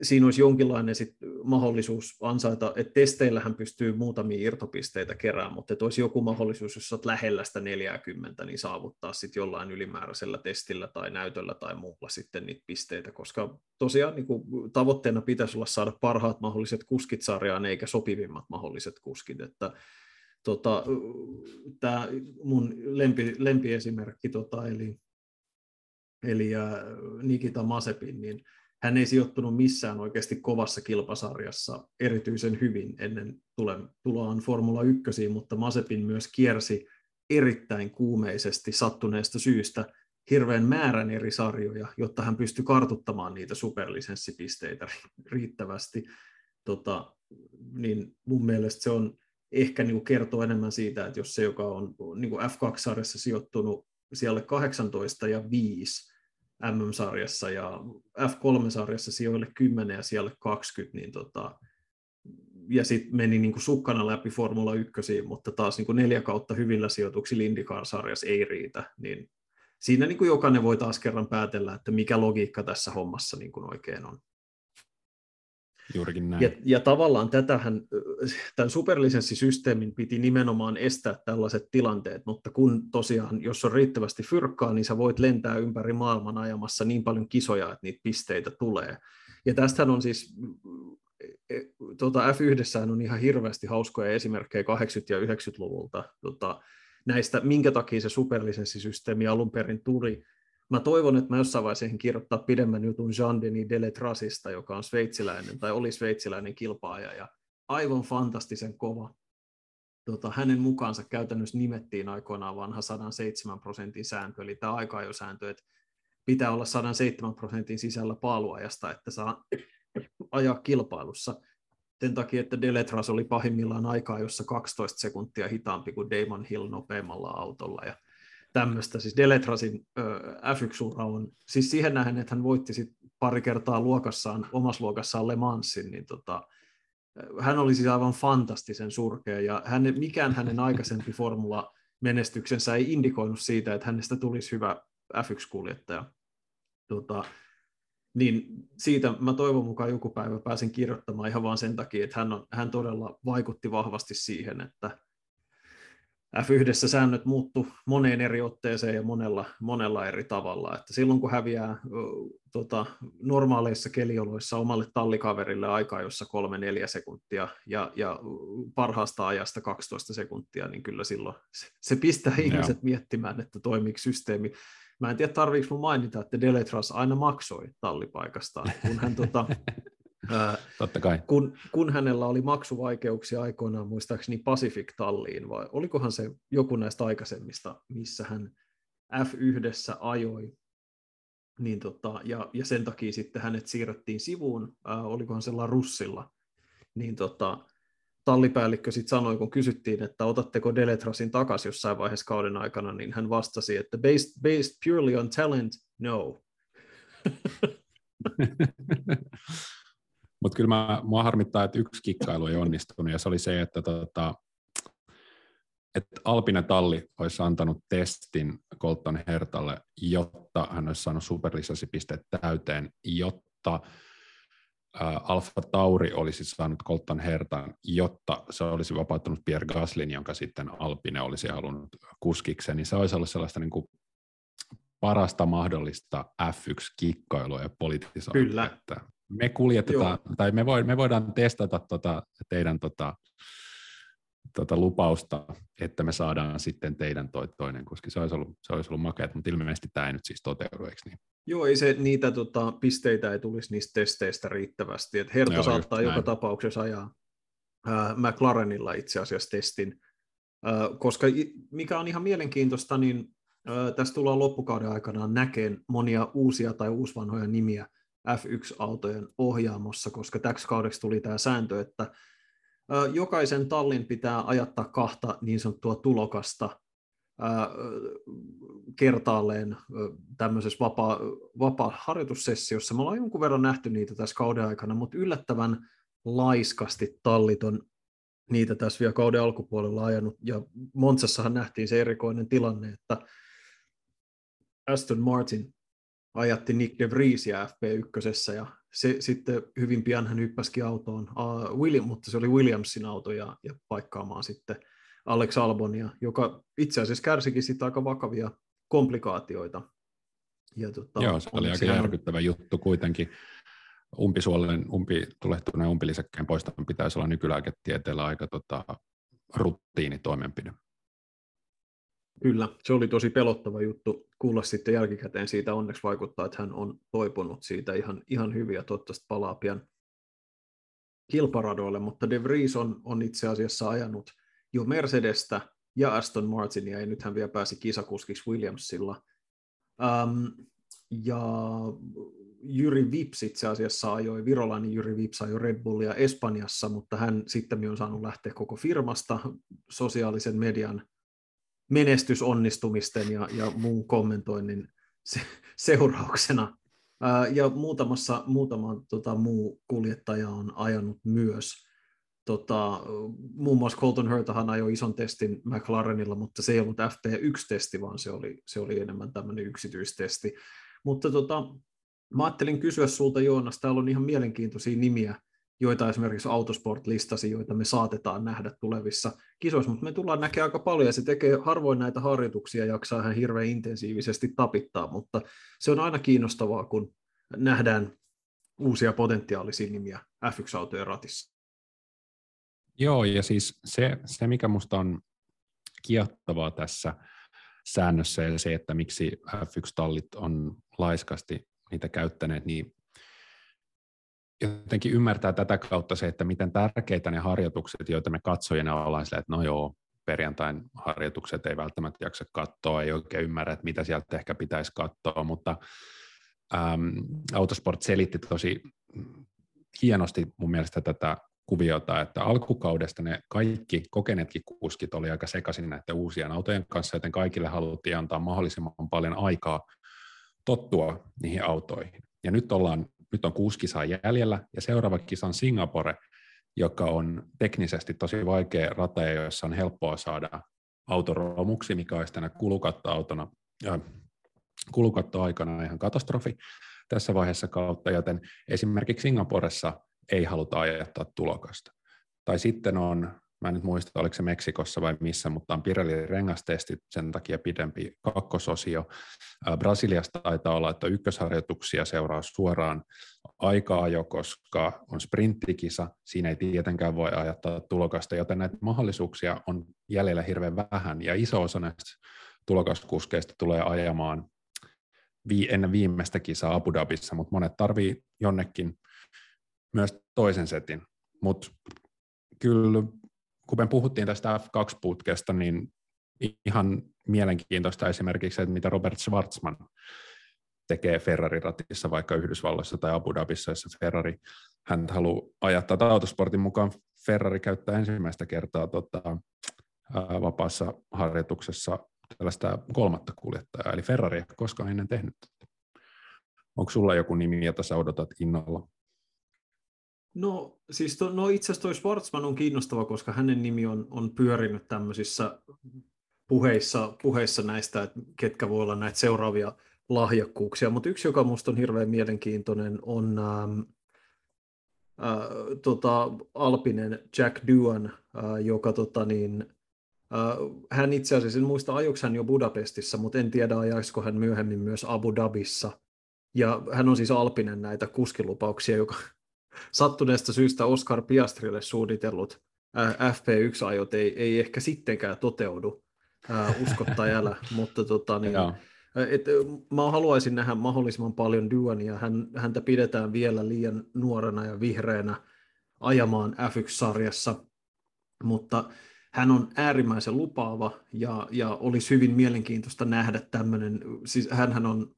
siinä olisi jonkinlainen sit mahdollisuus ansaita, että testeillähän pystyy muutamia irtopisteitä keräämään, mutta olisi joku mahdollisuus, jos olet lähellä sitä 40, niin saavuttaa sitten jollain ylimääräisellä testillä tai näytöllä tai muulla sitten niitä pisteitä, koska tosiaan niin kuin tavoitteena pitäisi olla saada parhaat mahdolliset kuskit sarjaan eikä sopivimmat mahdolliset kuskit, että tämä mun lempiesimerkki, eli Nikita Mazepin, niin hän ei sijoittunut missään oikeasti kovassa kilpasarjassa erityisen hyvin ennen tuloaan Formula 1, mutta Mazepin myös kiersi erittäin kuumeisesti sattuneesta syystä hirveän määrän eri sarjoja, jotta hän pystyi kartuttamaan niitä superlisenssipisteitä riittävästi. Niin mun mielestä se on ehkä niin kuin kertoo enemmän siitä, että jos se, joka on niin kuin F2-sarjassa sijoittunut siellä 18 ja 5, MM-sarjassa ja F3-sarjassa sijoille 10 ja sijalle 20, niin ja sitten meni niin kuin sukkana läpi Formula 1, mutta taas niin kuin 4 kautta hyvillä sijoituksilla IndyCar-sarjassa ei riitä, niin siinä niin kuin jokainen voi taas kerran päätellä, että mikä logiikka tässä hommassa niin kuin oikein on. Juurikin näin. Ja tavallaan tämän superlisenssisysteemin piti nimenomaan estää tällaiset tilanteet, mutta kun tosiaan, jos on riittävästi fyrkkaa, niin sä voit lentää ympäri maailman ajamassa niin paljon kisoja, että niitä pisteitä tulee. Ja tästähän on siis, F1:ssään on ihan hirveästi hauskoja esimerkkejä 80- ja 90-luvulta näistä, minkä takia se superlisenssisysteemi alun perin tuli. Mä toivon, että mä jossain vaiheessa kirjoittaa pidemmän jutun Jean-Denis Deletrasista, joka on sveitsiläinen tai oli sveitsiläinen kilpaaja ja aivan fantastisen kova. Hänen mukaansa käytännössä nimettiin aikoinaan vanha 107% sääntö, eli tämä aikaajosääntö, että pitää olla 107% sisällä paaluajasta, että saa ajaa kilpailussa. Sen takia, että Deletras oli pahimmillaan aikajossa 12 sekuntia hitaampi kuin Damon Hill nopeimmalla autolla ja tämmöistä, siis Deletrasin F1-ura on, siis siihen nähden, että hän voitti sit pari kertaa omassa luokassaan Le Mansin, niin hän oli siis aivan fantastisen surkea, ja mikään hänen aikaisempi formula-menestyksensä ei indikoinut siitä, että hänestä tulisi hyvä F1-kuljettaja. Niin siitä mä toivon mukaan joku päivä pääsen kirjoittamaan ihan vaan sen takia, että hän todella vaikutti vahvasti siihen, että F1:ssä säännöt muuttu moneen eri otteeseen ja monella eri tavalla. Että silloin kun häviää normaaleissa kelioloissa omalle tallikaverille aikaa, jossa 3-4 sekuntia ja parhaasta ajasta 12 sekuntia, niin kyllä silloin se pistää ihmiset miettimään, että toimiiko systeemi. Mä en tiedä, tarviiko mun mainita, että Deletras aina maksoi tallipaikastaan, kun hän totta kai. Kun hänellä oli maksuvaikeuksia aikoinaan muistaakseni Pacific-talliin, vai olikohan se joku näistä aikaisemmista, missä hän F1:ssä ajoi, niin ja sen takia sitten hänet siirrettiin sivuun, olikohan sella Russilla, niin tallipäällikkö sitten sanoi, kun kysyttiin, että otatteko Deletrasin takaisin jossain vaiheessa kauden aikana, niin hän vastasi, että based purely on talent, no. Mutta kyllä mua harmittaa, että yksi kikkailu ei onnistunut, ja se oli se, että et Alpine-talli olisi antanut testin Colton Hertalle, jotta hän olisi saanut superlisenssipisteet täyteen, jotta AlphaTauri olisi saanut Colton Hertan, jotta se olisi vapauttanut Pierre Gaslyn, jonka sitten Alpine olisi halunnut kuskikseen, niin se olisi ollut sellaista niin kuin parasta mahdollista F1-kikkailua ja politisointia. Me kuljetetaan, tai me voidaan testata teidän lupausta, että me saadaan sitten teidän toinen, koska se olisi ollut makeat, mutta ilmeisesti tämä ei nyt siis toteudu, eikö niin? Joo, ei se niitä pisteitä ei tulisi niistä testeistä riittävästi, että Herta saattaa joka tapauksessa ajaa McLarenilla itse asiassa testin, koska mikä on ihan mielenkiintoista, niin tässä tullaan loppukauden aikana näkeen monia uusia tai uusvanhoja nimiä F1-autojen ohjaamossa, koska täksi kaudeksi tuli tämä sääntö, että jokaisen tallin pitää ajattaa kahta niin sanottua tulokasta kertaalleen tämmöisessä vapaa-harjoitussessiossa. Me ollaan jonkun verran nähty niitä tässä kauden aikana, mutta yllättävän laiskasti tallit on niitä tässä vielä kauden alkupuolella ajanut. Ja Monzassahan nähtiin se erikoinen tilanne, että Aston Martin ajatti Nick de Vriesia FP1, ja se sitten hyvin pian hän hyppäsikin autoon, mutta se oli Williamsin auto, ja paikkaamaan sitten Álex Albonia, joka itse asiassa kärsikin siitä aika vakavia komplikaatioita. Ja joo, se oli aika järkyttävä juttu kuitenkin. Tulehtuneen umpilisäkkeen poistaminen pitäisi olla nykylääketieteellä aika rutiinitoimenpide. Kyllä, se oli tosi pelottava juttu kuulla sitten jälkikäteen siitä. Onneksi vaikuttaa, että hän on toipunut siitä ihan hyvin ja toivottavasti palaa pian kilparadoille, mutta De Vries on itse asiassa ajanut jo Mercedestä ja Aston Martinia, ja nyt hän vielä pääsi kisakuskiksi Williamsilla. Ja Jyri Vips itse asiassa ajoi, virolainen Jyri Vips ajoi Red Bullia Espanjassa, mutta hän sitten on saanut lähteä koko firmasta sosiaalisen median menestysonnistumisten ja muun kommentoinnin seurauksena. Ja muutama muu kuljettaja on ajanut myös. Muun muassa Colton Hertahan ajoi ison testin McLarenilla, mutta se ei ollut FP1-testi, vaan se oli enemmän tämmöinen yksityistesti. Mutta mä ajattelin kysyä sulta, Joonas, täällä on ihan mielenkiintoisia nimiä, joita esimerkiksi Autosport listasi, joita me saatetaan nähdä tulevissa kisoissa, mutta me tullaan näkemään aika paljon, ja se tekee harvoin näitä harjoituksia, jaksaa hän hirveän intensiivisesti tapittaa, mutta se on aina kiinnostavaa, kun nähdään uusia potentiaalisia nimiä F1-autojen ratissa. Joo, ja siis se mikä musta on kiehtovaa tässä säännössä, ja se, että miksi F1-tallit on laiskasti niitä käyttäneet, niin jotenkin ymmärtää tätä kautta se, että miten tärkeitä ne harjoitukset, joita me katsojina ollaan sillä, että no joo, perjantain harjoitukset ei välttämättä jaksa katsoa, ei oikein ymmärrä, että mitä sieltä ehkä pitäisi katsoa, mutta Autosport selitti tosi hienosti mun mielestä tätä kuviota, että alkukaudesta ne kaikki kokeneetkin kuskit oli aika sekaisin näiden uusien autojen kanssa, joten kaikille haluttiin antaa mahdollisimman paljon aikaa tottua niihin autoihin. Ja nyt on 6 kisaa jäljellä, ja seuraava kisa on Singapore. joka on teknisesti tosi vaikea rata, jossa on helppoa saada auto romuksi, mikä olisi tänä kulukattoaikana ihan katastrofi tässä vaiheessa kautta, joten esimerkiksi Singaporessa ei haluta ajattaa tulokasta. Tai sitten on, mä en nyt muista, oliko se Meksikossa vai missä, mutta on Pirelli rengastestit, sen takia pidempi kakkososio. Brasiliasta taitaa olla, että ykkösharjoituksia seuraa suoraan aika-ajo, koska on sprinttikisa, siinä ei tietenkään voi ajattaa tulokasta, joten näitä mahdollisuuksia on jäljellä hirveän vähän, ja iso osa näistä tulokaskuskeista tulee ajamaan ennen viimeistä kisaa Abu Dhabissa, mutta monet tarvii jonnekin myös toisen setin, mutta kyllä kun me puhuttiin tästä F2-putkesta, niin ihan mielenkiintoista esimerkiksi, että mitä Robert Schwarzman tekee Ferrari-ratissa vaikka Yhdysvalloissa tai Abu Dhabissa, jossa Ferrari, hän haluaa ajattaa Autosportin mukaan, Ferrari käyttää ensimmäistä kertaa vapaassa harjoituksessa tällaista kolmatta kuljettajaa, eli Ferrari ei koskaan ennen tehnyt. Onko sulla joku nimi, jota sä odotat innolla? No siis itse asiassa toi Schwarzman on kiinnostava, koska hänen nimi on pyörinyt tämmöisissä puheissa näistä, että ketkä voi olla näitä seuraavia lahjakkuuksia, mutta yksi, joka musta on hirveän mielenkiintoinen, on Alpinen Jack Doohan, joka hän itse asiassa, en muista ajoksi hän jo Budapestissa, mutta en tiedä ajaisiko hän myöhemmin myös Abu Dhabissa, ja hän on siis Alpinen näitä kuskilupauksia, joka sattuneesta syystä Oscar Piastrille suunnitellut FP1-ajot ei ehkä sittenkään toteudu, uskottai älä, mutta mä haluaisin nähdä mahdollisimman paljon Doohania, häntä pidetään vielä liian nuorena ja vihreänä ajamaan F1-sarjassa, mutta hän on äärimmäisen lupaava ja olisi hyvin mielenkiintoista nähdä tämmöinen, siis hänhän on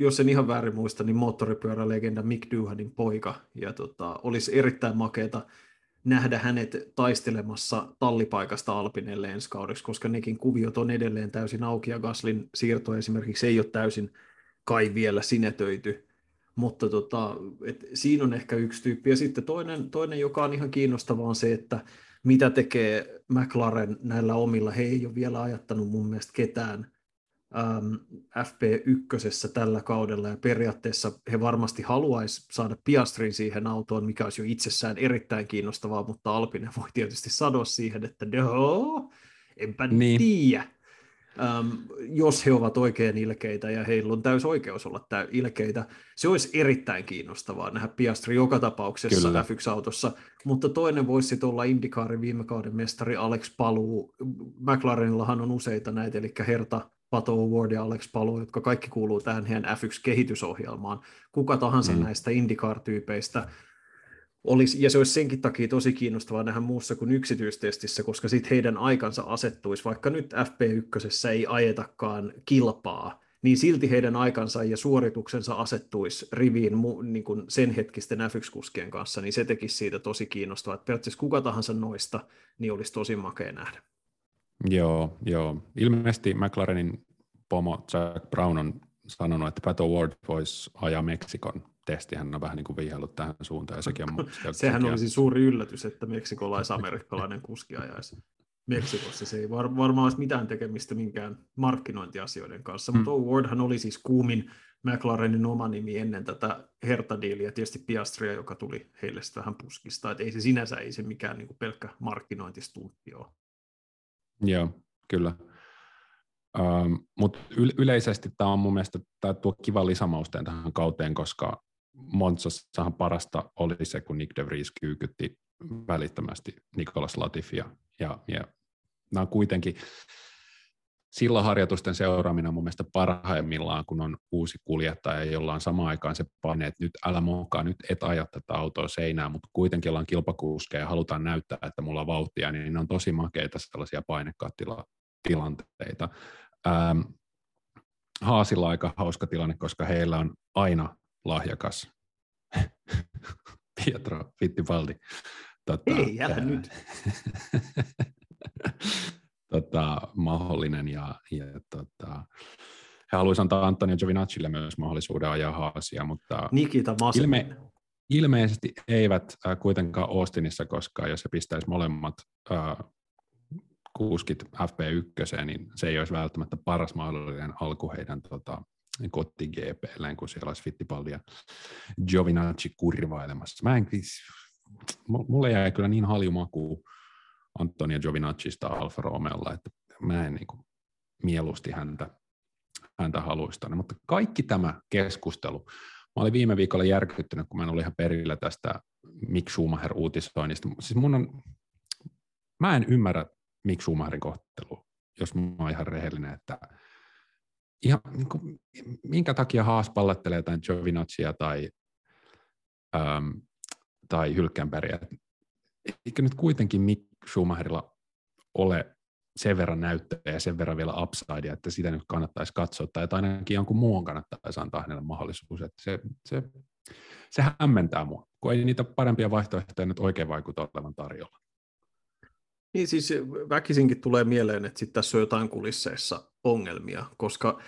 jos en ihan väärin muista, niin moottoripyörälegenda Mick Doohanin poika, ja olisi erittäin makeata nähdä hänet taistelemassa tallipaikasta Alpinelle ensi kaudeksi, koska nekin kuviot on edelleen täysin auki, ja Gaslin siirto esimerkiksi ei ole täysin kai vielä sinetöity, mutta siinä on ehkä yksi tyyppi, ja sitten toinen, joka on ihan kiinnostavaa, on se, että mitä tekee McLaren näillä omilla, he ei ole vielä ajattanut mun mielestä ketään FP1 tällä kaudella, ja periaatteessa he varmasti haluaisi saada Piastrin siihen autoon, mikä olisi jo itsessään erittäin kiinnostavaa, mutta Alpine voi tietysti sanoa siihen, että no, enpä tiedä, jos he ovat oikein ilkeitä ja heillä on täysi oikeus olla ilkeitä. Se olisi erittäin kiinnostavaa nähdä Piastri joka tapauksessa kyllä F1-autossa, mutta toinen voisi sitten olla IndyCarin viime kauden mestari Álex Palou. McLarenillahan on useita näitä, eli Herta, Pato O'Ward ja Álex Palou, jotka kaikki kuuluu tähän heidän F1-kehitysohjelmaan. Kuka tahansa näistä IndyCar-tyypeistä olisi, ja se olisi senkin takia tosi kiinnostavaa nähdä muussa kuin yksityistestissä, koska sitten heidän aikansa asettuisi, vaikka nyt FP1 ei ajetakaan kilpaa, niin silti heidän aikansa ja suorituksensa asettuisi riviin niin kuin sen hetkisten F1-kuskien kanssa, niin se tekisi siitä tosi kiinnostavaa, että periaatteessa kuka tahansa noista, niin olisi tosi makea nähdä. Joo. Ilmeisesti McLarenin pomo Jack Brown on sanonut, että Pato O'Ward voisi ajaa Meksikon testi. Hän on vähän niin kuin viihdellyt tähän suuntaan. Sehän olisi suuri yllätys, että meksikolais-amerikkalainen kuski ajaisi Meksikossa. Se ei varmaan olisi mitään tekemistä minkään markkinointiasioiden kanssa, mutta O'Wardhan oli siis kuumin McLarenin oma nimi ennen tätä Herta-diiliä, tietysti Piastria, joka tuli heille sitten vähän puskista. Et ei se mikään niin kuin pelkkä markkinointistuntti ole. Joo, kyllä. Mutta yleisesti tämä on mun mielestä, tämä tuo kiva lisämausteen tähän kauteen, koska Monzassahan parasta oli se, kun Nick de Vries kyykytti välittömästi Nicolas Latifia. Ja nämä on kuitenkin sillä harjoitusten seuraaminen mun mielestä parhaimmillaan, kun on uusi kuljettaja, jolla on samaan aikaan se paine, että nyt älä mokaa, nyt et aja tätä autoa seinään, mutta kuitenkin ollaan kilpakuuskeja ja halutaan näyttää, että mulla on vauhtia, niin ne on tosi makeita sellaisia painekattilatilanteita. Haasilla on aika hauska tilanne, koska heillä on aina lahjakas Pietro Fittipaldi. Ei, älä nyt. Mahdollinen ja he haluaisivat antaa Antonio Giovinazzille myös mahdollisuuden ajaa Haasia, mutta Nikita Mazepin. Ilmeisesti eivät kuitenkaan Austinissa koskaan, jos se pistäisi molemmat kuuskit FP1, niin se ei olisi välttämättä paras mahdollinen alku heidän koti GP:lleen, kun siellä olisi Fittipaldi ja Giovinazzi kurvailemassa. Mulle jäi kyllä niin haljumaku Antonio Giovinazzista Alfa Romeolla, että mä en niin mieluusti häntä haluista. Mutta kaikki tämä keskustelu, mä olin viime viikolla järkyttynyt, kun mä en ollut ihan perillä tästä Mick Schumacher-uutisoinnista. Siis mä en ymmärrä Mick Schumacherin kohtelua, jos mä oon ihan rehellinen, että ihan, niin kuin, minkä takia Haas pallattelee jotain Giovinazziä tai Hülkenbergia. Eikö nyt kuitenkin Mick Schumacherilla ole sen verran näyttöä ja sen verran vielä upsidea, että sitä nyt kannattaisi katsoa, tai ainakin jonkun muun kannattaisi antaa hänelle mahdollisuus. Että se hämmentää mua, kun ei niitä parempia vaihtoehtoja nyt oikein vaikuta olevan tarjolla. Niin siis väkisinkin tulee mieleen, että sitten tässä on jotain kulisseissa ongelmia, koska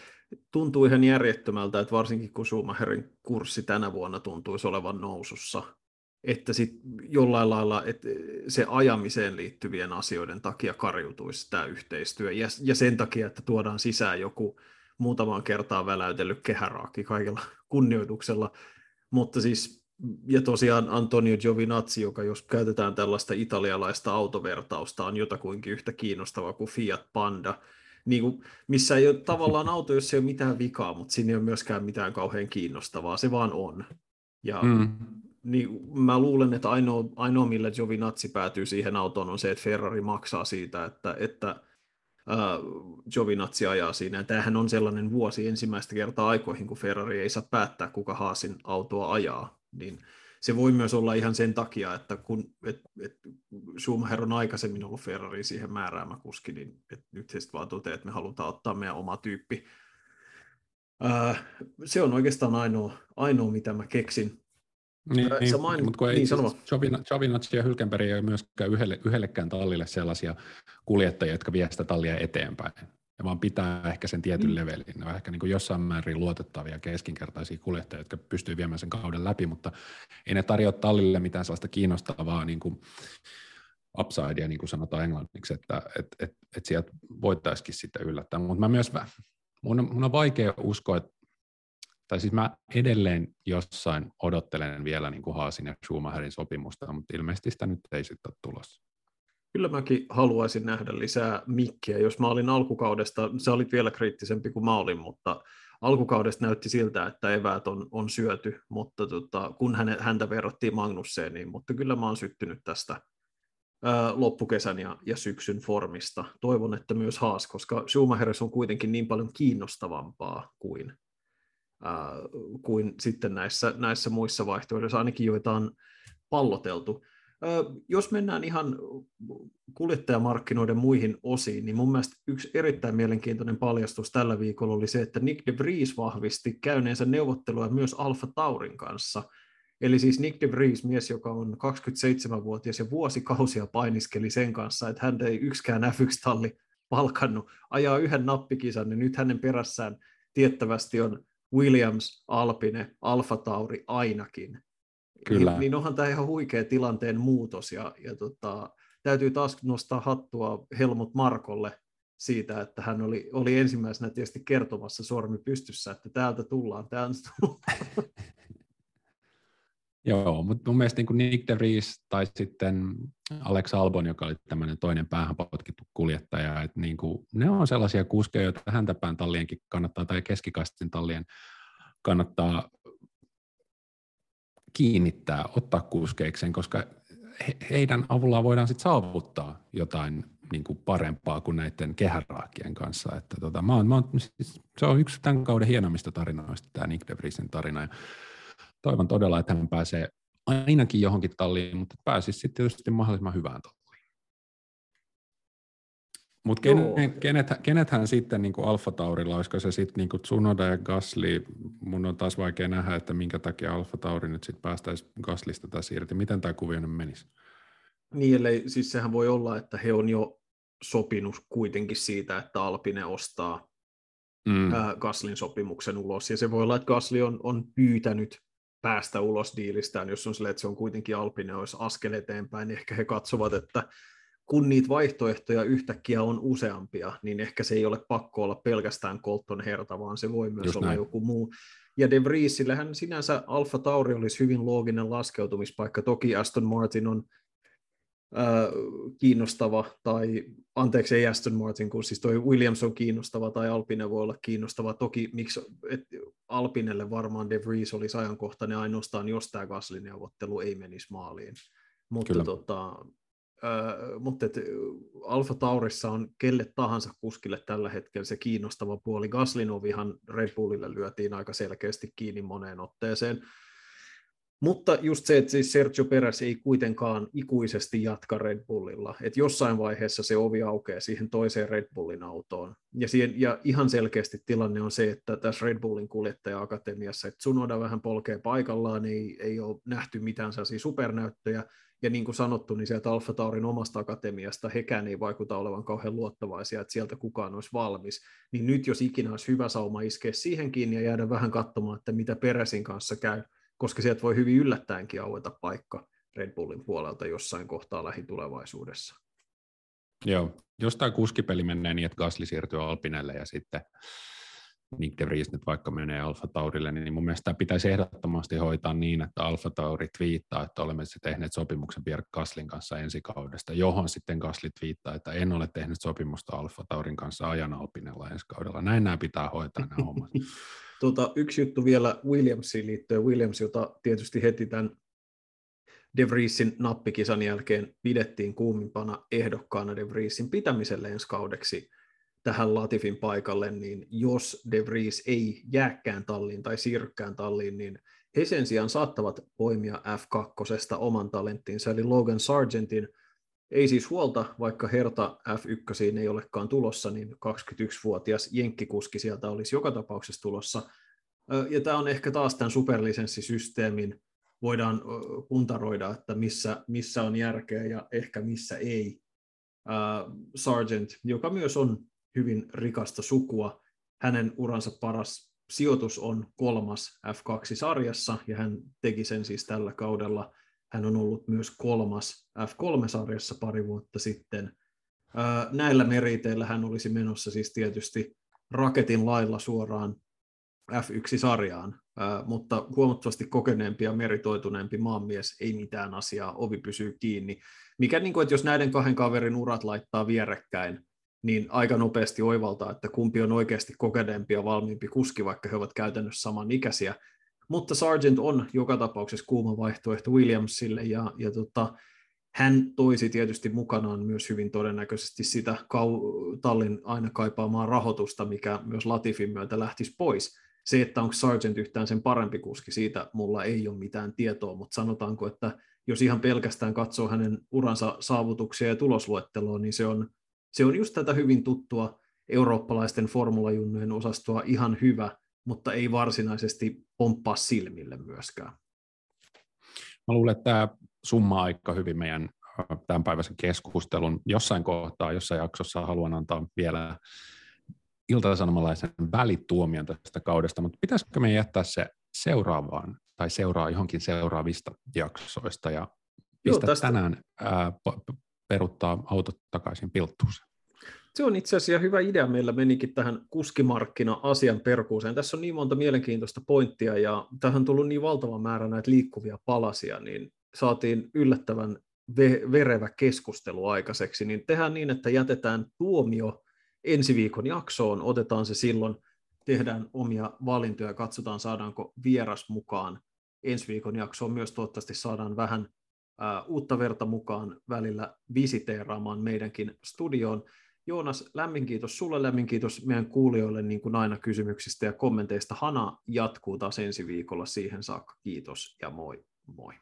tuntuu ihan järjettömältä, että varsinkin kun Schumacherin kurssi tänä vuonna tuntuisi olevan nousussa, että sitten jollain lailla että se ajamiseen liittyvien asioiden takia karjutuisi tämä yhteistyö ja sen takia, että tuodaan sisään joku muutamaan kertaan väläytellyt kehäraakki kaikella kunnioituksella, mutta siis ja tosiaan Antonio Giovinazzi, joka jos käytetään tällaista italialaista autovertausta, on jotakuinkin yhtä kiinnostava kuin Fiat Panda, niin kuin, missä ei ole tavallaan auto, jossa ei ole mitään vikaa, mutta siinä ei ole myöskään mitään kauhean kiinnostavaa, se vaan on. Ja niin mä luulen, että ainoa millä Giovinazzi päätyy siihen autoon on se, että Ferrari maksaa siitä, että Giovinazzi ajaa siinä. Ja tämähän on sellainen vuosi ensimmäistä kertaa aikoihin, kun Ferrari ei saa päättää, kuka Haasin autoa ajaa. Niin se voi myös olla ihan sen takia, että kun Schumacher on aikaisemmin ollut Ferrari siihen määräämä kuski, niin nyt he sitten vaan toteaa, että me halutaan ottaa meidän oma tyyppi. Se on oikeastaan ainoa mitä mä keksin. Giovinazzi ja Hülkenberg ei ole myöskään yhdellekään tallille sellaisia kuljettajia, jotka vie sitä tallia eteenpäin, ja vaan pitää ehkä sen tietyn levelin. Ne on ehkä niin kuin jossain määrin luotettavia keskinkertaisia kuljettajia, jotka pystyy viemään sen kauden läpi, mutta ei ne tarjoa tallille mitään sellaista kiinnostavaa niin kuin upsidea, niin kuin sanotaan englanniksi, että sieltä voittaisikin sitten yllättää. Mutta mun on vaikea uskoa, että mä edelleen jossain odottelen vielä niin kuin Haasin ja Schumacherin sopimusta, mutta ilmeisesti sitä nyt ei sitten ole tulossa. Kyllä mäkin haluaisin nähdä lisää Mickiä. Jos mä olin alkukaudesta, sä olit vielä kriittisempi kuin mä olin, mutta alkukaudesta näytti siltä, että eväät on syöty, mutta kun häntä verrattiin Magnusseniin, mutta kyllä mä oon syttynyt tästä loppukesän ja syksyn formista. Toivon, että myös Haas, koska Schumacherissa on kuitenkin niin paljon kiinnostavampaa kuin sitten näissä muissa vaihtoehdoissa, ainakin joita on palloteltu. Jos mennään ihan kuljettajamarkkinoiden muihin osiin, niin mun mielestä yksi erittäin mielenkiintoinen paljastus tällä viikolla oli se, että Nick de Vries vahvisti käyneensä neuvottelua myös AlphaTaurin kanssa. Eli siis Nick de Vries, mies, joka on 27-vuotias ja vuosikausia painiskeli sen kanssa, että hän ei yksikään F1-talli palkannut, ajaa yhden nappikisan, niin nyt hänen perässään tiettävästi on Williams, Alpine, AlphaTauri ainakin. Kyllä. Niin onhan tämä ihan huikea tilanteen muutos, ja täytyy taas nostaa hattua Helmut Markolle siitä, että hän oli ensimmäisenä tietysti kertomassa sormi pystyssä, että täältä tullaan. Joo, mutta mun mielestä niin Nick de Vries tai sitten Álex Albon, joka oli tämmöinen toinen päähän potkittu kuljettaja, että niin kuin, ne on sellaisia kuskeja, joita häntäpään tallienkin kannattaa tai keskikastin tallien kannattaa kiinnittää, ottaa kuskeikseen, koska heidän avullaan voidaan sitten saavuttaa jotain niin kuin parempaa kuin näiden kehäraakien kanssa. Että se on yksi tämän kauden hienommista tarinoista, tämä Nick de Vriesin tarina. Ja toivon todella, että hän pääsee ainakin johonkin talliin, mutta pääsisi sitten tietysti mahdollisimman hyvään talliin. Mutta kenethän sitten niin kuin AlphaTaurilla, olisiko se sitten niin kuin Tsunoda ja Gasly, mun on taas vaikea nähdä, että minkä takia AlphaTauri nyt sitten päästäisi Gaslista tässä irti, miten tämä kuvio nyt menisi? Niin, eli siis sehän voi olla, että he on jo sopinut kuitenkin siitä, että Alpine ostaa Gaslyn sopimuksen ulos, ja se voi olla, että Gasly on pyytänyt päästä ulos diilistään, jos on silleen, että se on kuitenkin Alpine, olisi askel eteenpäin, niin ehkä he katsovat, että kun niitä vaihtoehtoja yhtäkkiä on useampia, niin ehkä se ei ole pakko olla pelkästään Colton Herta, vaan se voi myös olla joku muu. Ja de Vriesillähän sinänsä AlphaTauri olisi hyvin looginen laskeutumispaikka. Toki Aston Martin on kiinnostava, tai anteeksi ei Aston Martin, kun siis toi Williams on kiinnostava, tai Alpine voi olla kiinnostava. Toki miksi Alpinelle varmaan de Vries olisi ajankohtainen ainoastaan, jos tämä Gasly-neuvottelu ei menisi maaliin. Mutta AlphaTaurissa on kelle tahansa kuskille tällä hetkellä se kiinnostava puoli. Gaslyn ovihan Red Bullille lyötiin aika selkeästi kiinni moneen otteeseen. Mutta just se, että siis Sergio Perez ei kuitenkaan ikuisesti jatka Red Bullilla. Että jossain vaiheessa se ovi aukeaa siihen toiseen Red Bullin autoon. Ja ihan selkeästi tilanne on se, että tässä Red Bullin kuljettaja-akatemiassa, että Tsunoda vähän polkee paikallaan, ei ole nähty mitään sellaisia supernäyttöjä. Ja niin kuin sanottu, niin sieltä AlphaTaurin omasta akatemiasta hekään ei vaikuta olevan kauhean luottavaisia, että sieltä kukaan olisi valmis. Niin nyt jos ikinä olisi hyvä sauma iskeä siihen kiinni ja jäädä vähän katsomaan, että mitä Perezin kanssa käy, koska sieltä voi hyvin yllättäenkin aueta paikka Red Bullin puolelta jossain kohtaa lähitulevaisuudessa. Joo, jos tämä kuskipeli menee niin, että Gasly siirtyy Alpinelle ja sitten Nick de Vries nyt vaikka menee AlphaTaurille, niin mun mielestä tämä pitäisi ehdottomasti hoitaa niin, että AlphaTauri twiittaa, että olemme tehneet sopimuksen Pierre Gaslyn kanssa ensi kaudesta, johon sitten Gasly twiittaa, että en ole tehnyt sopimusta AlphaTaurin kanssa ajan Alpinella ensi kaudella. Näin nämä pitää hoitaa nämä hommat. Yksi juttu vielä Williamsiin liittyen. Williams, jota tietysti heti tämän de Vriesin nappikisan jälkeen pidettiin kuumimpana ehdokkaana de Vriesin pitämiselle ensi kaudeksi tähän Latifin paikalle, niin jos de Vries ei jääkään talliin tai siirrykään talliin, niin he sen sijaan saattavat poimia F2:sta oman talenttinsa, eli Logan Sargentin. Ei siis huolta, vaikka Herta F1 ei olekaan tulossa, niin 21-vuotias jenkkikuski sieltä olisi joka tapauksessa tulossa. Ja tämä on ehkä taas tämän superlisenssisysteemin, voidaan puntaroida, että missä on järkeä ja ehkä missä ei. Sargent, joka myös on hyvin rikasta sukua, hänen uransa paras sijoitus on 3. F2-sarjassa, ja hän teki sen siis tällä kaudella. Hän on ollut myös 3. F3-sarjassa pari vuotta sitten. Näillä meriteillä hän olisi menossa siis tietysti raketin lailla suoraan F1-sarjaan, mutta huomattavasti kokeneempi ja meritoituneempi maanmies, ei mitään asiaa, ovi pysyy kiinni. Mikä, niin kuin, että jos näiden kahden kaverin urat laittaa vierekkäin, niin aika nopeasti oivaltaa, että kumpi on oikeasti kokeneempi ja valmiimpi kuski, vaikka he ovat käytännössä samanikäisiä. Mutta Sargent on joka tapauksessa kuuma vaihtoehto Williamsille, ja hän toisi tietysti mukanaan myös hyvin todennäköisesti sitä tallin aina kaipaamaa rahoitusta, mikä myös Latifin myötä lähtisi pois. Se, että onko Sargent yhtään sen parempi kuski, siitä mulla ei ole mitään tietoa, mutta sanotaanko, että jos ihan pelkästään katsoo hänen uransa saavutuksia ja tulosluetteloa, niin se on just tätä hyvin tuttua eurooppalaisten formulajunnojen osastoa, ihan hyvä, mutta ei varsinaisesti pomppaa silmille myöskään. Mä luulen, että tämä summaa aika hyvin meidän tämänpäiväisen keskustelun. Jossain kohtaa, jossain jaksossa haluan antaa vielä iltasanomalaisen välituomion tästä kaudesta, mutta pitäisikö me jättää se seuraavaan tai johonkin seuraavista jaksoista ja pistää tänään peruuttaa autot takaisin pilttuuseen? Se on itse asiassa hyvä idea. Meillä menikin tähän kuskimarkkina-asian perkuuseen. Tässä on niin monta mielenkiintoista pointtia, ja tähän on tullut niin valtava määrä näitä liikkuvia palasia, niin saatiin yllättävän verevä keskustelu aikaiseksi. Niin tehdään niin, että jätetään tuomio ensi viikon jaksoon, otetaan se silloin, tehdään omia valintoja, katsotaan saadaanko vieras mukaan ensi viikon jaksoon. Myös toivottavasti saadaan vähän uutta verta mukaan välillä visiteeraamaan meidänkin studioon. Joonas, lämmin kiitos sulle, lämmin kiitos meidän kuulijoille niin kuin aina kysymyksistä ja kommenteista. Hana jatkuu taas ensi viikolla, siihen saakka kiitos ja moi moi.